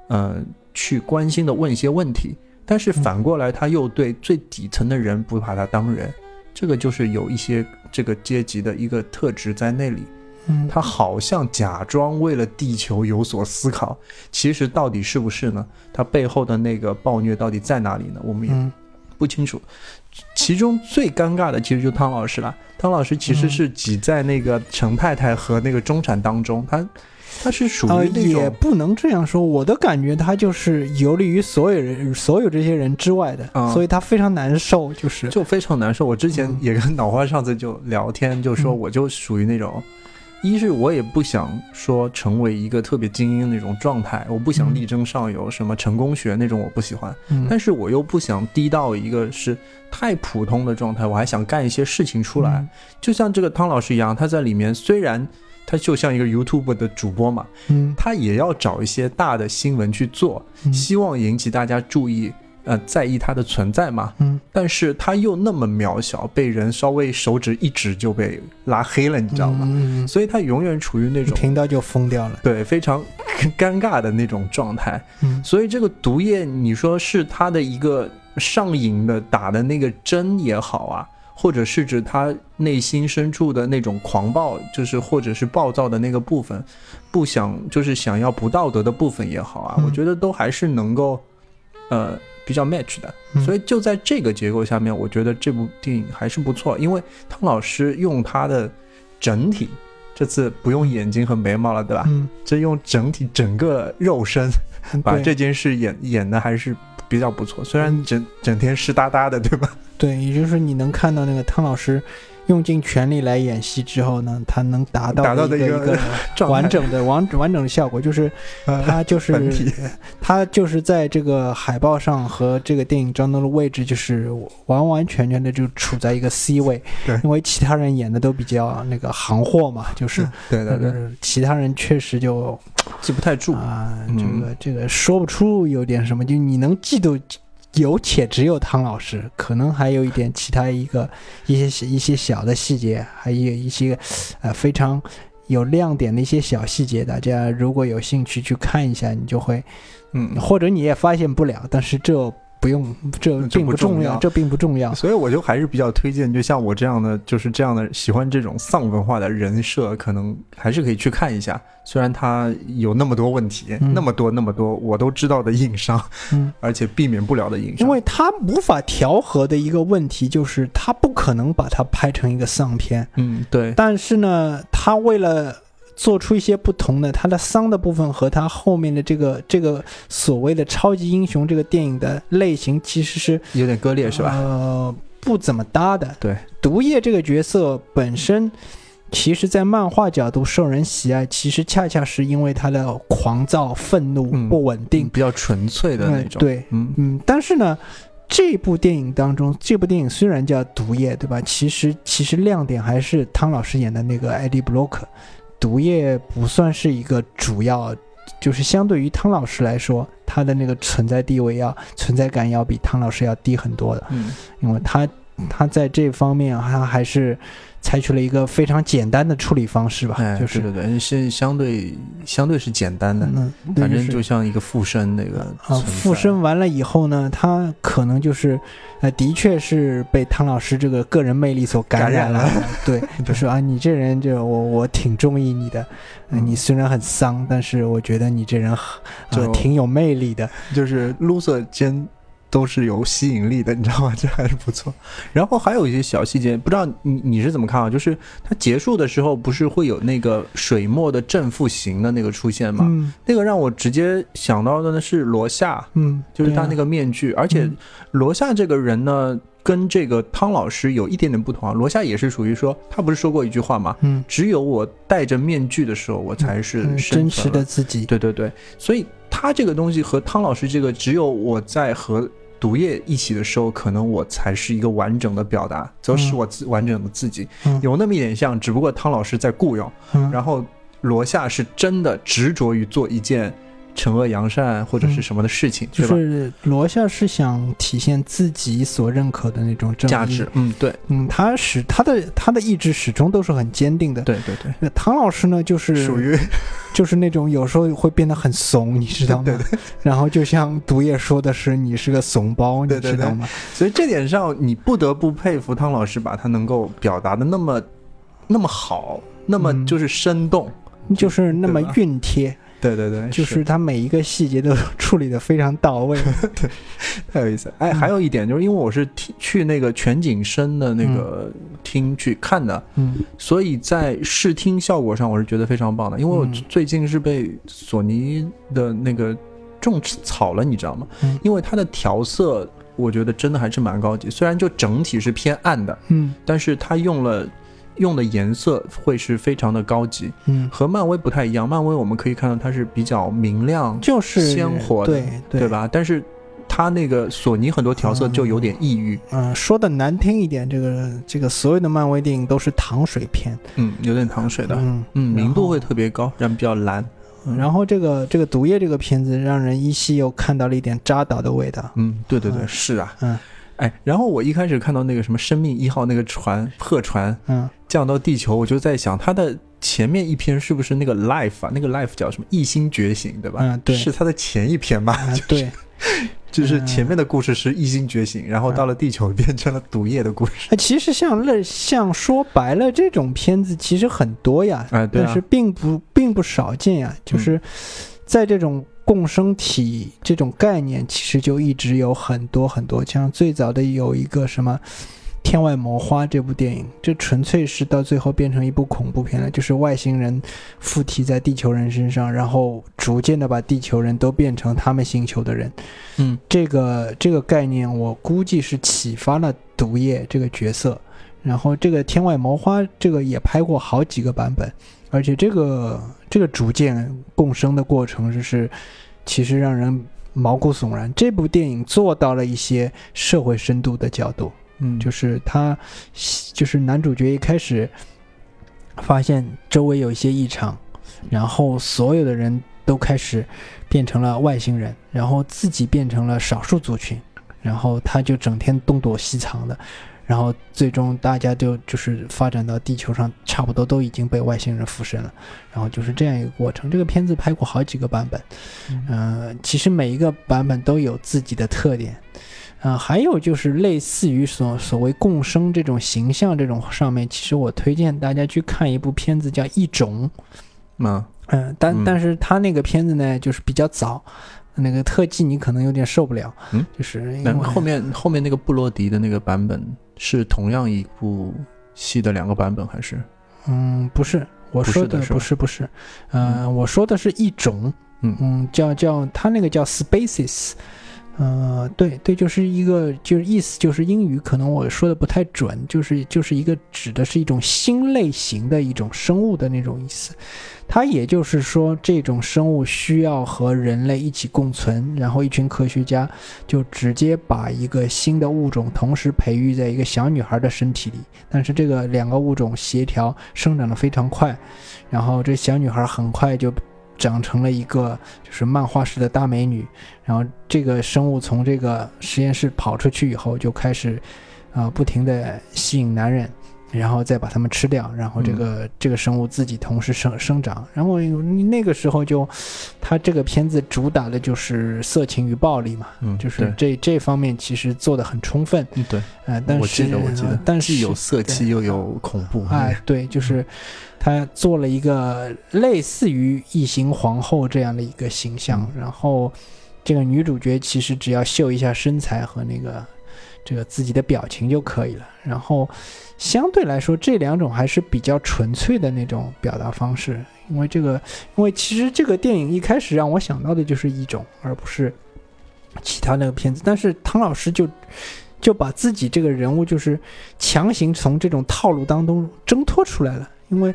嗯、呃、去关心的问一些问题，但是反过来他又对最底层的人不把他当人，这个就是有一些这个阶级的一个特质在那里。嗯、他好像假装为了地球有所思考，其实到底是不是呢？他背后的那个暴虐到底在哪里呢？我们也不清楚。嗯、其中最尴尬的其实就是汤老师了。汤老师其实是挤在那个陈太太和那个中产当中，他他是属于那种、呃、也不能这样说。我的感觉他就是游离于所有人、所有这些人之外的，嗯、所以他非常难受，就是就非常难受。我之前也跟脑花上次就聊天，就说我就属于那种。一是我也不想说成为一个特别精英那种状态，我不想力争上游、嗯、什么成功学那种我不喜欢、嗯、但是我又不想低到一个是太普通的状态，我还想干一些事情出来、嗯、就像这个汤老师一样，他在里面虽然他就像一个 YouTube 的主播嘛、嗯、他也要找一些大的新闻去做、嗯、希望引起大家注意呃，在意他的存在嘛、嗯、但是他又那么渺小，被人稍微手指一指就被拉黑了，你知道吗、嗯、所以他永远处于那种听到就疯掉了，对，非常尴尬的那种状态、嗯、所以这个毒液你说是他的一个上瘾的打的那个针也好啊，或者是指他内心深处的那种狂暴，就是或者是暴躁的那个部分，不想就是想要不道德的部分也好啊、嗯、我觉得都还是能够呃比较 match 的，所以就在这个结构下面、嗯、我觉得这部电影还是不错，因为汤老师用他的整体，这次不用眼睛和眉毛了对吧、嗯、这用整体整个肉身、嗯、把这件事演演的还是比较不错，虽然整、嗯、整天湿哒哒的对吧，对，也就是你能看到那个汤老师用尽全力来演戏之后呢，他能达到达到的一个完整的完完整的效果，就是他就是他就是在这个海报上和这个电影当中的位置，就是完完全全的就处在一个 C 位，对，因为其他人演的都比较那个行货嘛，就是对对对，其他人确实就记不太住啊，这个这个说不出有点什么，就你能记住。有且只有汤老师，可能还有一点其他一个一些一些小的细节，还有一些呃非常有亮点的一些小细节，大家如果有兴趣去看一下，你就会嗯，或者你也发现不了，但是这不用，这并不重要，这并不重要。所以我就还是比较推荐，就像我这样的，就是这样的喜欢这种丧文化的人设，可能还是可以去看一下。虽然它有那么多问题，嗯、那么多那么多我都知道的硬伤、嗯，而且避免不了的硬伤。因为它无法调和的一个问题就是，它不可能把它拍成一个丧片。嗯，对。但是呢，它为了做出一些不同的，它的丧的部分和它后面的这个这个所谓的超级英雄这个电影的类型其实是有点割裂，是吧？呃，不怎么搭的。对，毒液这个角色本身，其实在漫画角度受人喜爱，其实恰恰是因为他的狂躁、愤怒、不稳定，嗯嗯、比较纯粹的那种。嗯、对，嗯嗯，但是呢。这部电影当中，这部电影虽然叫毒液，对吧？其实其实亮点还是汤老师演的那个艾迪·布洛克。毒液不算是一个主要，就是相对于汤老师来说，他的那个存在地位要存在感要比汤老师要低很多的，嗯，因为他他在这方面他还是采取了一个非常简单的处理方式吧，哎、就是对对对，是相对相对是简单的，嗯、反正就像一个附身那个啊，附身完了以后呢，他可能就是，呃，的确是被汤老师这个个人魅力所感染了，染了对，就是啊，你这人就我我挺中意你的、呃，你虽然很丧，但是我觉得你这人、呃、挺有魅力的，就是 loser 兼。都是有吸引力的，你知道吗？这还是不错。然后还有一些小细节，不知道你你是怎么看啊？就是它结束的时候，不是会有那个水墨的正负形的那个出现吗？嗯、那个让我直接想到的是罗夏，嗯，就是他那个面具。啊、而且罗夏这个人呢、嗯，跟这个汤老师有一点点不同啊。罗夏也是属于说，他不是说过一句话吗？嗯，只有我戴着面具的时候，我才是、嗯嗯、真实的自己。对对对，所以。他这个东西和汤老师这个，只有我在和毒液一起的时候，可能我才是一个完整的表达，则是我自完整的自己、嗯，有那么一点像，只不过汤老师在雇佣，嗯、然后罗夏是真的执着于做一件惩恶扬善或者是什么的事情，嗯、对吧？就是罗夏是想体现自己所认可的那种正义价值，嗯，对，嗯，他始他的他的意志始终都是很坚定的，对对对。那汤老师呢，就是属于。就是那种有时候会变得很怂，你知道吗？对对对，然后就像毒液说的是你是个怂包，你知道吗？对对对，所以这点上你不得不佩服汤老师，把他能够表达的那么那么好，那么就是生动、嗯、就是那么熨帖，对对对，就是他每一个细节都处理的非常到位对，太有意思。哎，还有一点就是因为我是去那个全景声的那个厅去看的，嗯，所以在视听效果上我是觉得非常棒的，因为我最近是被索尼的那个种草了，你知道吗？因为它的调色我觉得真的还是蛮高级，虽然就整体是偏暗的，嗯，但是它用了用的颜色会是非常的高级，嗯，和漫威不太一样。漫威我们可以看到它是比较明亮，就是鲜活的，对 对, 对吧？但是它那个索尼很多调色就有点抑郁。嗯，嗯说的难听一点，这个这个所有的漫威电影都是糖水片，嗯，有点糖水的，嗯嗯，明度会特别高，然后比较蓝。然后这个这个毒液这个片子让人依稀又看到了一点扎导的味道。嗯，对对对，嗯、是啊，嗯。哎，然后我一开始看到那个什么生命一号那个船破船，嗯，降到地球，我就在想它的前面一篇是不是那个 LIFE 啊？那个 LIFE 叫什么？一心觉醒，对吧？嗯，对，是它的前一篇吧？啊、对、就是，就是前面的故事是一心觉醒，嗯、然后到了地球变成了毒液的故事。哎，其实像像说白了这种片子其实很多呀，哎、对啊、但是并不并不少见呀，就是在这种。共生体这种概念其实就一直有很多很多，像最早的有一个什么天外魔花这部电影，这纯粹是到最后变成一部恐怖片了，就是外星人附体在地球人身上，然后逐渐的把地球人都变成他们星球的人。嗯，这个这个概念我估计是启发了毒液这个角色，然后这个天外魔花这个也拍过好几个版本，而且这个这个逐渐共生的过程就是其实让人毛骨悚然，这部电影做到了一些社会深度的角度，嗯，就是他就是男主角一开始发现周围有一些异常，然后所有的人都开始变成了外星人，然后自己变成了少数族群，然后他就整天东躲西藏的，然后最终大家就就是发展到地球上差不多都已经被外星人附身了，然后就是这样一个过程。这个片子拍过好几个版本，嗯、呃，其实每一个版本都有自己的特点，嗯、呃，还有就是类似于所所谓共生这种形象这种上面，其实我推荐大家去看一部片子叫《异种》，嗯嗯、呃，但但是他那个片子呢，就是比较早。那个特技你可能有点受不了，嗯，就是因为后面后面那个布洛迪的那个版本是同样一部戏的两个版本还是？嗯，不是，我说的不是不是，嗯、呃，我说的是一种，嗯嗯，叫叫他那个叫 Spaces， 呃，对对，就是一个就是意思就是英语可能我说的不太准，就是就是一个指的是一种新类型的一种生物的那种意思。它也就是说这种生物需要和人类一起共存，然后一群科学家就直接把一个新的物种同时培育在一个小女孩的身体里，但是这个两个物种协调生长得非常快，然后这小女孩很快就长成了一个就是漫画式的大美女，然后这个生物从这个实验室跑出去以后就开始、呃、不停地吸引男人，然后再把它们吃掉，然后这个、嗯、这个生物自己同时生生长，然后那个时候就，他这个片子主打的就是色情与暴力嘛，嗯、就是这这方面其实做得很充分，嗯、对，呃，但是我记得我记得，但是有色气又有恐怖，哎、呃，对，就是他做了一个类似于异形皇后这样的一个形象，嗯、然后这个女主角其实只要秀一下身材和那个这个自己的表情就可以了，然后。相对来说这两种还是比较纯粹的那种表达方式，因为这个因为其实这个电影一开始让我想到的就是一种，而不是其他那个片子，但是唐老师就就把自己这个人物就是强行从这种套路当中挣脱出来了，因为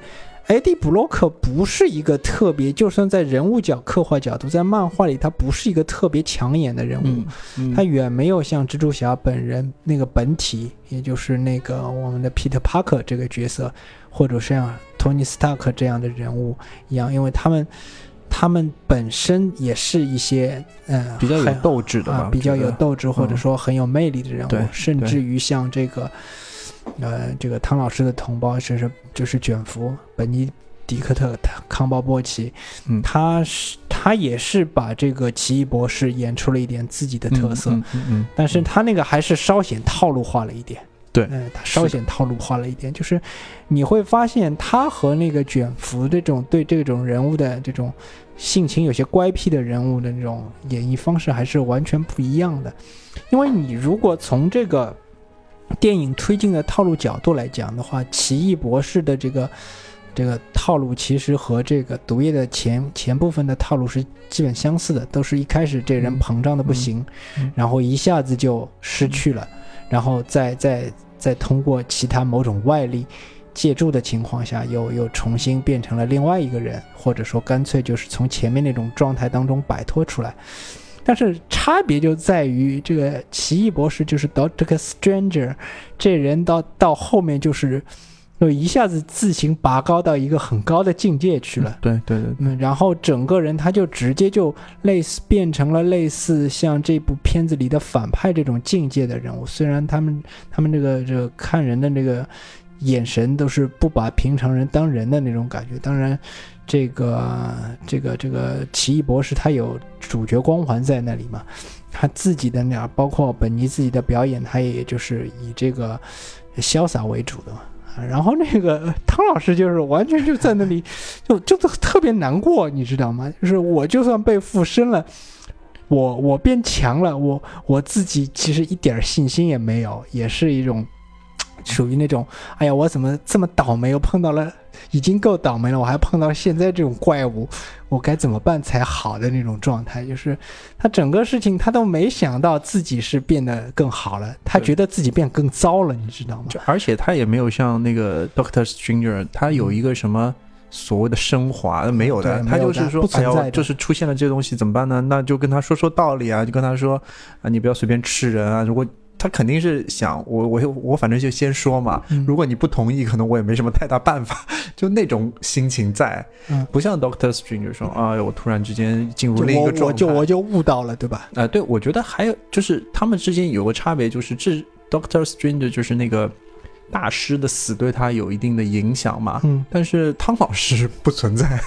艾迪·布洛克不是一个特别，就算在人物角刻画角度在漫画里他不是一个特别抢眼的人物、嗯嗯、他远没有像蜘蛛侠本人那个本体，也就是那个我们的 Peter Parker 这个角色，或者是像 Tony Stark 这样的人物一样，因为他们他们本身也是一些、呃、比较有斗志的吧、啊、比较有斗志或者说很有魅力的人物、嗯、甚至于像这个呃，这个汤老师的同胞就是就是卷福本尼迪克特康鲍波奇，嗯，他是他也是把这个奇异博士演出了一点自己的特色，嗯嗯嗯嗯、但是他那个还是稍显套路化了一点，对、嗯，他稍显套路化了一点，就是你会发现他和那个卷福这种对这种人物的这种性情有些乖僻的人物的那种演绎方式还是完全不一样的，因为你如果从这个。电影推进的套路角度来讲的话，奇异博士的这个这个套路其实和这个毒液的前前部分的套路是基本相似的，都是一开始这人膨胀的不行、嗯嗯、然后一下子就失去了、嗯、然后再再再通过其他某种外力借助的情况下又又重新变成了另外一个人，或者说干脆就是从前面那种状态当中摆脱出来，但是差别就在于这个奇异博士就是 Doctor Strange 这人到到后面就是就一下子自行拔高到一个很高的境界去了，对对 对, 对、嗯、然后整个人他就直接就类似变成了类似像这部片子里的反派这种境界的人物，虽然他们他们这个这个看人的这个眼神都是不把平常人当人的那种感觉，当然这个这个这个奇异博士他有主角光环在那里嘛，他自己的那包括本尼自己的表演他也就是以这个潇洒为主的嘛，然后那个汤老师就是完全就在那里就就特别难过你知道吗，就是我就算被附身了我我变强了，我我自己其实一点信心也没有，也是一种属于那种哎呀我怎么这么倒霉，我碰到了已经够倒霉了，我还碰到现在这种怪物，我该怎么办才好的那种状态，就是他整个事情他都没想到自己是变得更好了，他觉得自己变更糟了你知道吗，而且他也没有像那个 Doctor Stranger 他有一个什么所谓的升华没有的，他就是说哎呀就是出现了这东西怎么办呢，那就跟他说说道理啊，就跟他说啊你不要随便吃人啊，如果他肯定是想我我我反正就先说嘛，如果你不同意可能我也没什么太大办法，就那种心情在，嗯、不像 Doctor Strange 说啊，我突然之间进入另一个状态，就我 就, 我就悟到了，对吧？啊、呃，对，我觉得还有就是他们之间有个差别，就是这 Doctor Strange 就是那个大师的死对他有一定的影响嘛，嗯，但是汤老师不存在。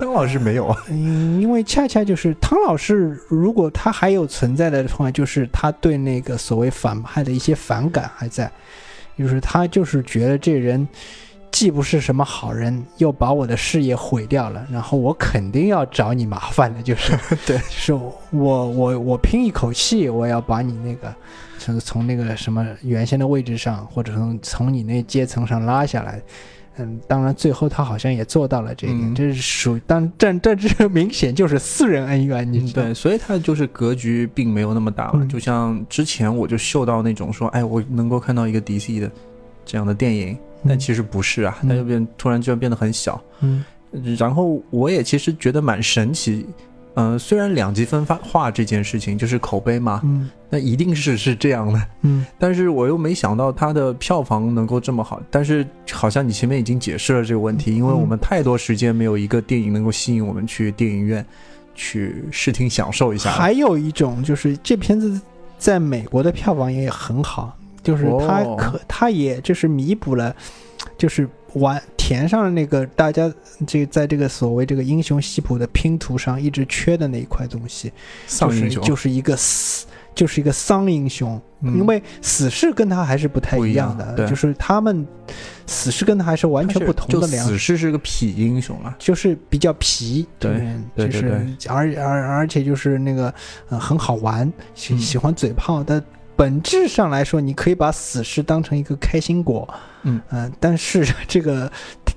汤老师没有啊、嗯，因为恰恰就是汤老师，如果他还有存在的话，就是他对那个所谓反派的一些反感还在，就是他就是觉得这人既不是什么好人，又把我的事业毁掉了，然后我肯定要找你麻烦的，就是对，就是我我我拼一口气，我要把你那个从从那个什么原先的位置上，或者从从你那阶层上拉下来。嗯，当然，最后他好像也做到了这一点，嗯、这是属当但但这明显就是私人恩怨，你知道、嗯、对，所以他就是格局并没有那么大嘛、嗯。就像之前我就嗅到那种说，哎，我能够看到一个 D C 的这样的电影，但其实不是啊，嗯、它就变突然就变得很小。嗯，然后我也其实觉得蛮神奇。嗯、呃，虽然两极分化这件事情就是口碑嘛，嗯，那一定是是这样的，嗯，但是我又没想到它的票房能够这么好，但是好像你前面已经解释了这个问题，因为我们太多时间没有一个电影能够吸引我们去电影院去视听享受一下。还有一种就是这片子在美国的票房也很好，就是它可、哦、它也就是弥补了，就是完填上了那个大家这在这个所谓这个英雄系谱的拼图上一直缺的那一块东西，丧英雄、就是、就是一个死，就是一个丧英雄、嗯、因为死侍跟他还是不太一样的，一样就是他们死侍跟他还是完全不同的两种，死侍是个痞英雄啊，就是比较痞，对对对对，就是、而, 而, 而且就是那个、呃、很好玩，喜喜欢嘴炮的。嗯，本质上来说，你可以把死侍当成一个开心果，嗯、呃、但是这个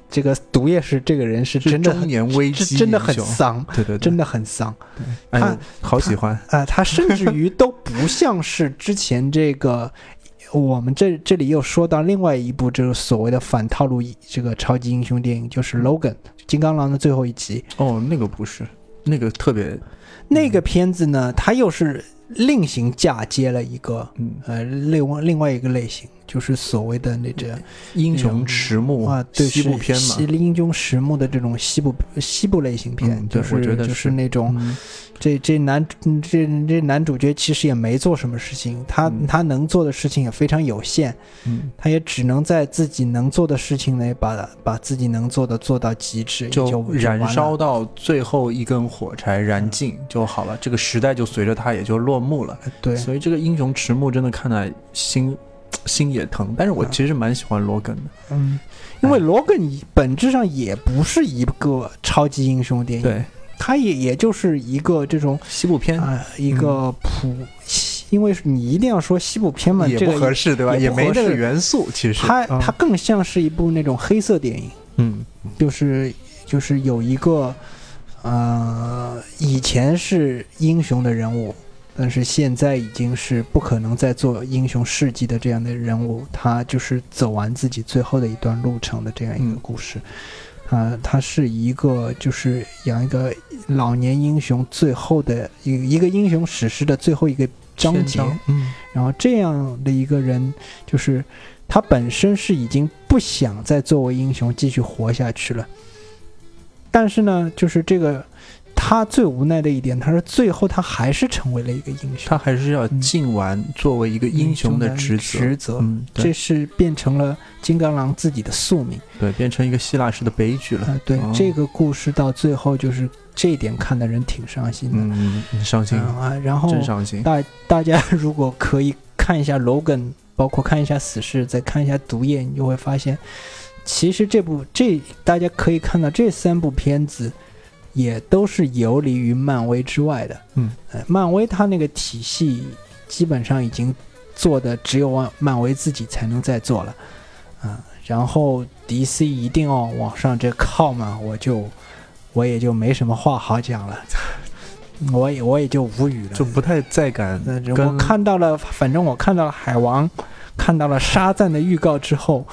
这个毒液是这个人是真的中年危机，真的很丧，对对对，真的很丧。哎、他好喜欢啊、呃，他甚至于都不像是之前这个。我们这这里又说到另外一部就是所谓的反套路这个超级英雄电影，就是 Logan 金刚狼的最后一集。哦，那个不是，那个特别，那个片子呢，它又是。另行嫁接了一个、嗯、呃另，另外一个类型，就是所谓的那这英雄迟暮啊，对，西部片嘛，英雄迟暮的这种西部西部类型片，嗯、就是我觉得是就是那种、嗯、这这男这这男主角其实也没做什么事情，他、嗯、他能做的事情也非常有限，嗯，他也只能在自己能做的事情内把把自己能做的做到极致，就, 就燃烧到最后一根火柴燃尽就好了、嗯，这个时代就随着他也就落幕了，对，所以这个英雄迟暮真的看来心。心也疼，但是我其实蛮喜欢罗根的，嗯，因为罗根本质上也不是一个超级英雄电影，对，它也也就是一个这种西部片啊、呃，一个普、嗯，因为你一定要说西部片嘛，也不合适，对吧？也没那个元素，其实它、嗯、它更像是一部那种黑色电影，嗯，就是就是有一个呃以前是英雄的人物。但是现在已经是不可能再做英雄事迹的这样的人物，他就是走完自己最后的一段路程的这样一个故事。啊、嗯呃，他是一个就是养一个老年英雄最后的一一个英雄史诗的最后一个章节。嗯，然后这样的一个人，就是他本身是已经不想再作为英雄继续活下去了，但是呢，就是这个。他最无奈的一点，他说最后他还是成为了一个英雄，他还是要尽完作为一个英雄的职责，嗯、职责、嗯，这是变成了金刚狼自己的宿命，对，变成一个希腊式的悲剧了。呃、对、哦，这个故事到最后就是这一点，看的人挺伤心的，嗯，伤心啊、呃，然后真伤心。大大家如果可以看一下 Logan， 包括看一下死侍，再看一下毒液，你就会发现，其实这部这大家可以看到这三部片子。也都是游离于漫威之外的，嗯、呃，漫威它那个体系基本上已经做的只有漫威自己才能再做了，啊、呃，然后 D C 一定要往上这靠嘛，我就我也就没什么话好讲了，我也我也就无语了，就不太再敢跟。我看到了，反正我看到了海王，看到了沙赞的预告之后。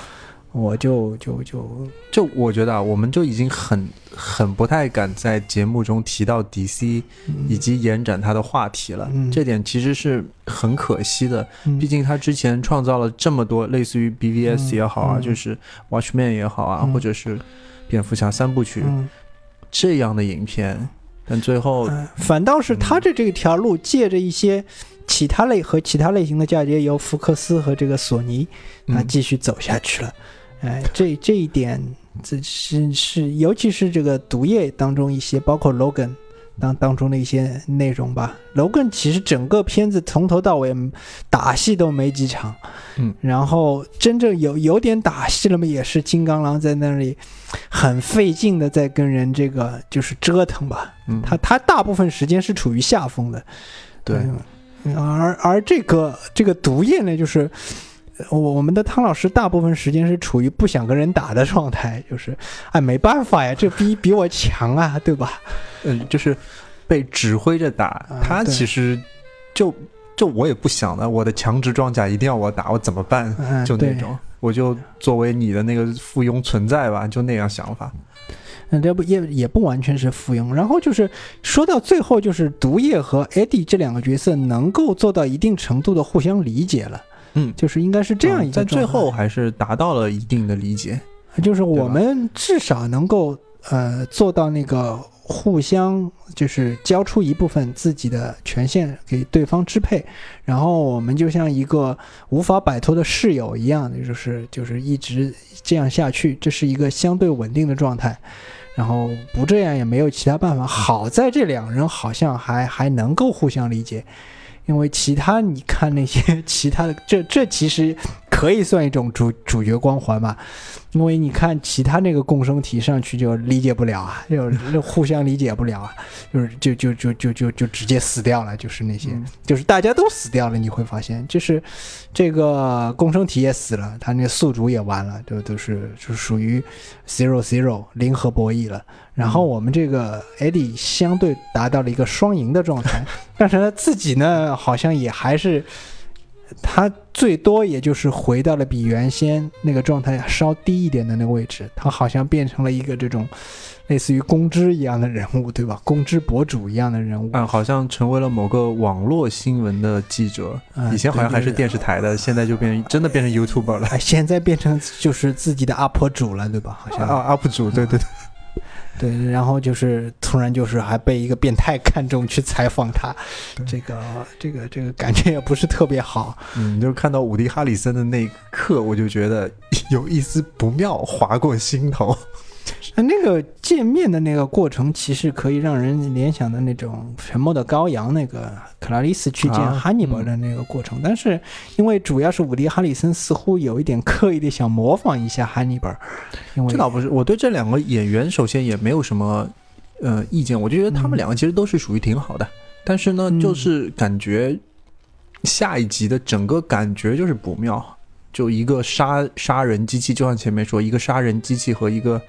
我就就就就我觉得啊，我们就已经很很不太敢在节目中提到 D C 以及延展它的话题了、嗯、这点其实是很可惜的、嗯、毕竟它之前创造了这么多类似于 B V S 也好啊、嗯、就是 Watchman 也好啊、嗯、或者是蝙蝠侠三部曲、嗯、这样的影片，但最后、呃、反倒是他这这条路借着一些其他类和其他类型的嫁接，由福克斯和这个索尼啊继续走下去了。哎、呃，这这一点，这是是，尤其是这个毒液当中一些，包括 Logan 当当中的一些内容吧。Logan 其实整个片子从头到尾打戏都没几场，嗯，然后真正有有点打戏了嘛，也是金刚狼在那里很费劲的在跟人这个就是折腾吧。嗯，他他大部分时间是处于下风的，对。嗯而而这个这个毒液呢，就是我我们的汤老师大部分时间是处于不想跟人打的状态，就是哎没办法呀，这逼比我强啊，对吧？嗯，就是被指挥着打，他其实就、嗯、就我也不想的，我的强制装甲一定要我打，我怎么办？就那种，嗯、我就作为你的那个附庸存在吧，就那样想法。嗯，这不也也不完全是附庸。然后就是说到最后，就是毒液和 Eddie 这两个角色能够做到一定程度的互相理解了。嗯，就是应该是这样一个状态、嗯。在最后还是达到了一定的理解，就是我们至少能够呃做到那个互相就是交出一部分自己的权限给对方支配，然后我们就像一个无法摆脱的室友一样，就是就是一直这样下去，这是一个相对稳定的状态。然后不这样也没有其他办法。好在这两人好像还还能够互相理解，因为其他你看那些其他的，这这其实可以算一种主主角光环吧，因为你看其他那个共生体上去就理解不了啊，就互相理解不了啊，就是就就就就就就直接死掉了，就是那些、嗯、就是大家都死掉了，你会发现就是这个共生体也死了，他那宿主也完了，就都是就属于 zero zero 零和博弈了。然后我们这个 Eddie 相对达到了一个双赢的状态，但是他自己呢好像也还是他最多也就是回到了比原先那个状态稍低一点的那个位置，他好像变成了一个这种类似于公知一样的人物，对吧？公知博主一样的人物、嗯、好像成为了某个网络新闻的记者、嗯、以前好像还是电视台的、嗯、现在就变成真的变成 YouTuber 了、哎、现在变成就是自己的 U P 主了，对吧？好像、啊、U P 主，对对对、嗯对，然后就是突然就是还被一个变态看中去采访他，这个这个这个感觉也不是特别好。嗯，就是看到伍迪·哈里森的那一刻，我就觉得有一丝不妙划过心头。那个见面的那个过程，其实可以让人联想的那种《沉默的羔羊》那个克拉丽丝去见哈尼伯的那个过程、啊嗯，但是因为主要是伍迪·哈里森似乎有一点刻意的想模仿一下哈尼伯，因为这倒不是，我对这两个演员首先也没有什么呃意见，我就觉得他们两个其实都是属于挺好的，嗯、但是呢，就是感觉下一集的整个感觉就是不妙，就一个杀杀人机器，就像前面说，一个杀人机器和一个。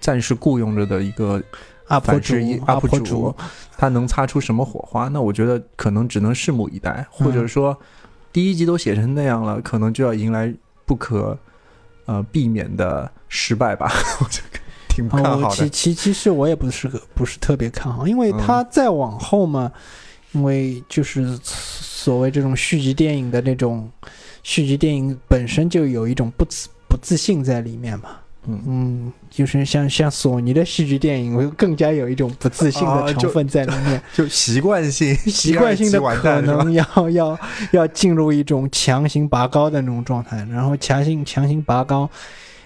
暂时雇佣着的一个 U P 主 U P 主，他能擦出什么火花？那我觉得可能只能拭目以待，或者说第一集都写成那样了，可能就要迎来不可呃避免的失败吧。我就挺不看好的。其其其实我也不是个不是特别看好，因为他再往后嘛，因为就是所谓这种续集电影的那种续集电影本身就有一种不自不自信在里面嘛。嗯，就是像像索尼的戏剧电影，会更加有一种不自信的成分在里面，啊、就, 就习惯性、习惯性的可能要要要进入一种强行拔高的那种状态，然后强行强行拔高，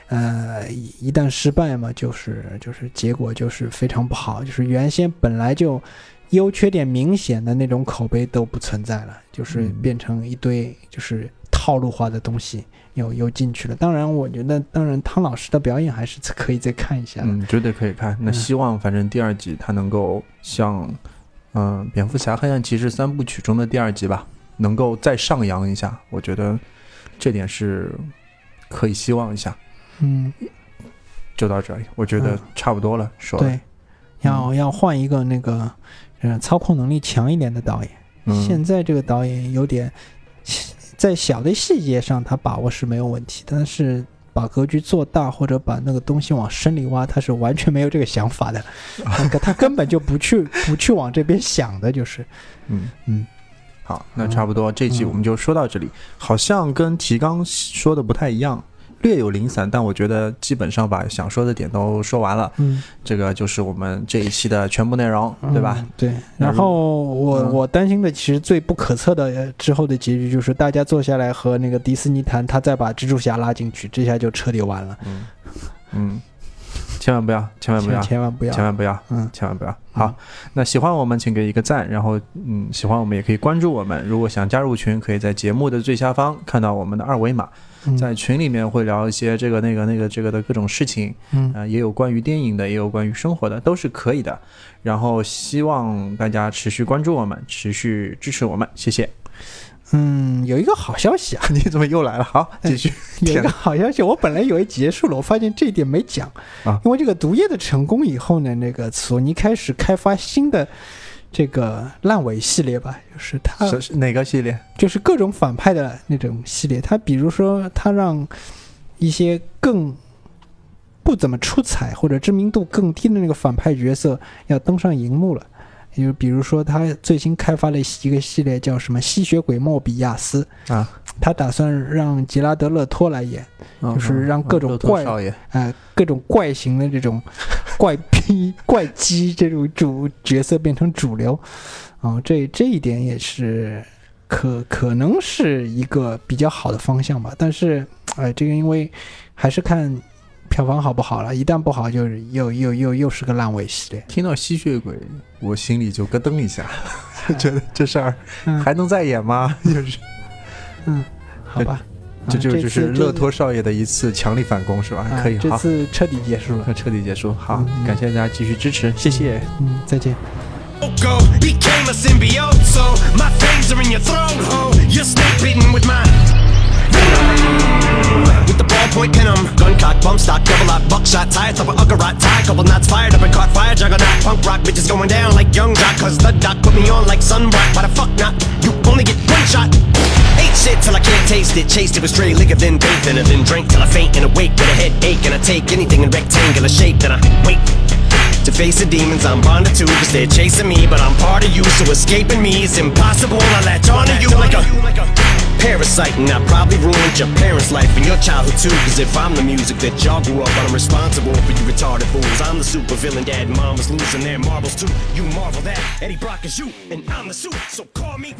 呃，一旦失败嘛，就是就是结果就是非常不好，就是原先本来就优缺点明显的那种口碑都不存在了，就是变成一堆就是套路化的东西。嗯有有进去了，当然我觉得当然汤老师的表演还是可以再看一下，嗯，绝对可以看。那希望反正第二集他能够像嗯、呃、蝙蝠侠黑暗骑士三部曲中的第二集吧，能够再上扬一下，我觉得这点是可以希望一下。嗯，就到这里，我觉得差不多了、嗯、说了对，要、嗯、要换一个那个、呃、操控能力强一点的导演、嗯、现在这个导演有点在小的细节上他把握是没有问题，但是把格局做大或者把那个东西往深里挖，他是完全没有这个想法的，他根本就不去不去往这边想的，就是嗯嗯。好，那差不多这期我们就说到这里、嗯、好像跟提纲说的不太一样，略有零散，但我觉得基本上把想说的点都说完了。嗯，这个就是我们这一期的全部内容，嗯、对吧？对。然后我、嗯、我担心的其实最不可测的之后的结局就是大家坐下来和那个迪士尼谈，他再把蜘蛛侠拉进去，这下就彻底完了。嗯嗯，千万不要，千万不要，千万不要，千万不要，嗯，千万不要。好，那喜欢我们请给一个赞，然后嗯，喜欢我们也可以关注我们。如果想加入群，可以在节目的最下方看到我们的二维码。在群里面会聊一些这个那个那个这个的各种事情，嗯、呃，也有关于电影的，也有关于生活的，都是可以的。然后希望大家持续关注我们，持续支持我们，谢谢。嗯，有一个好消息啊！你怎么又来了？好，继续。有一个好消息，我本来以为结束了，我发现这一点没讲啊。因为这个毒液的成功以后呢，那个索尼开始开发新的。这个烂尾系列吧，就是他是哪个系列？就是各种反派的那种系列。他比如说，他让一些更不怎么出彩或者知名度更低的那个反派角色要登上荧幕了。就比如说，他最新开发了一个系列叫什么"吸血鬼莫比亚斯"啊，他打算让杰拉德·勒托来演，哦、就是让各种怪啊、哦呃、各种怪型的这种怪逼、怪鸡这种主角色变成主流啊、哦，这这一点也是可可能是一个比较好的方向吧。但是，哎、呃，这个因为还是看。票房好不好了？一旦不好就，就是又又又又是个烂尾系列。听到吸血鬼，我心里就咯噔一下，觉得这事儿还能再演吗？嗯、就是，嗯，好吧，这就、啊、就是乐托少爷的一次强力反攻，是吧？啊、可以，这次彻底结束了，彻底结束。好，嗯、感谢大家继续支持，谢谢。嗯，再见。With the ballpoint pen, I'm gun cock, bump stock, double lock, buckshot, tie, top of ugger rot, tie, couple knots fired up and caught fire, juggernaut, punk rock, bitches going down like young rock, cause the doc put me on like sun rock, why the fuck not, you only get one shot, ate shit till I can't taste it, chased it with stray liquor, then bathed in it, then drank till I faint and awake with a headache, and I take anything in rectangular shape, then I wait, to face the demons I'm bonded to, cause they're chasing me, but I'm part of you, so escaping me is impossible, I latch on to you like a... parasite, and I probably ruined your parents' life and your childhood too, cause if I'm the music that y'all grew up on, I'm responsible for you retarded fools. I'm the super villain, dad and mom was losing their marbles too. You marvel that Eddie Brock is you, and I'm the suit, so call me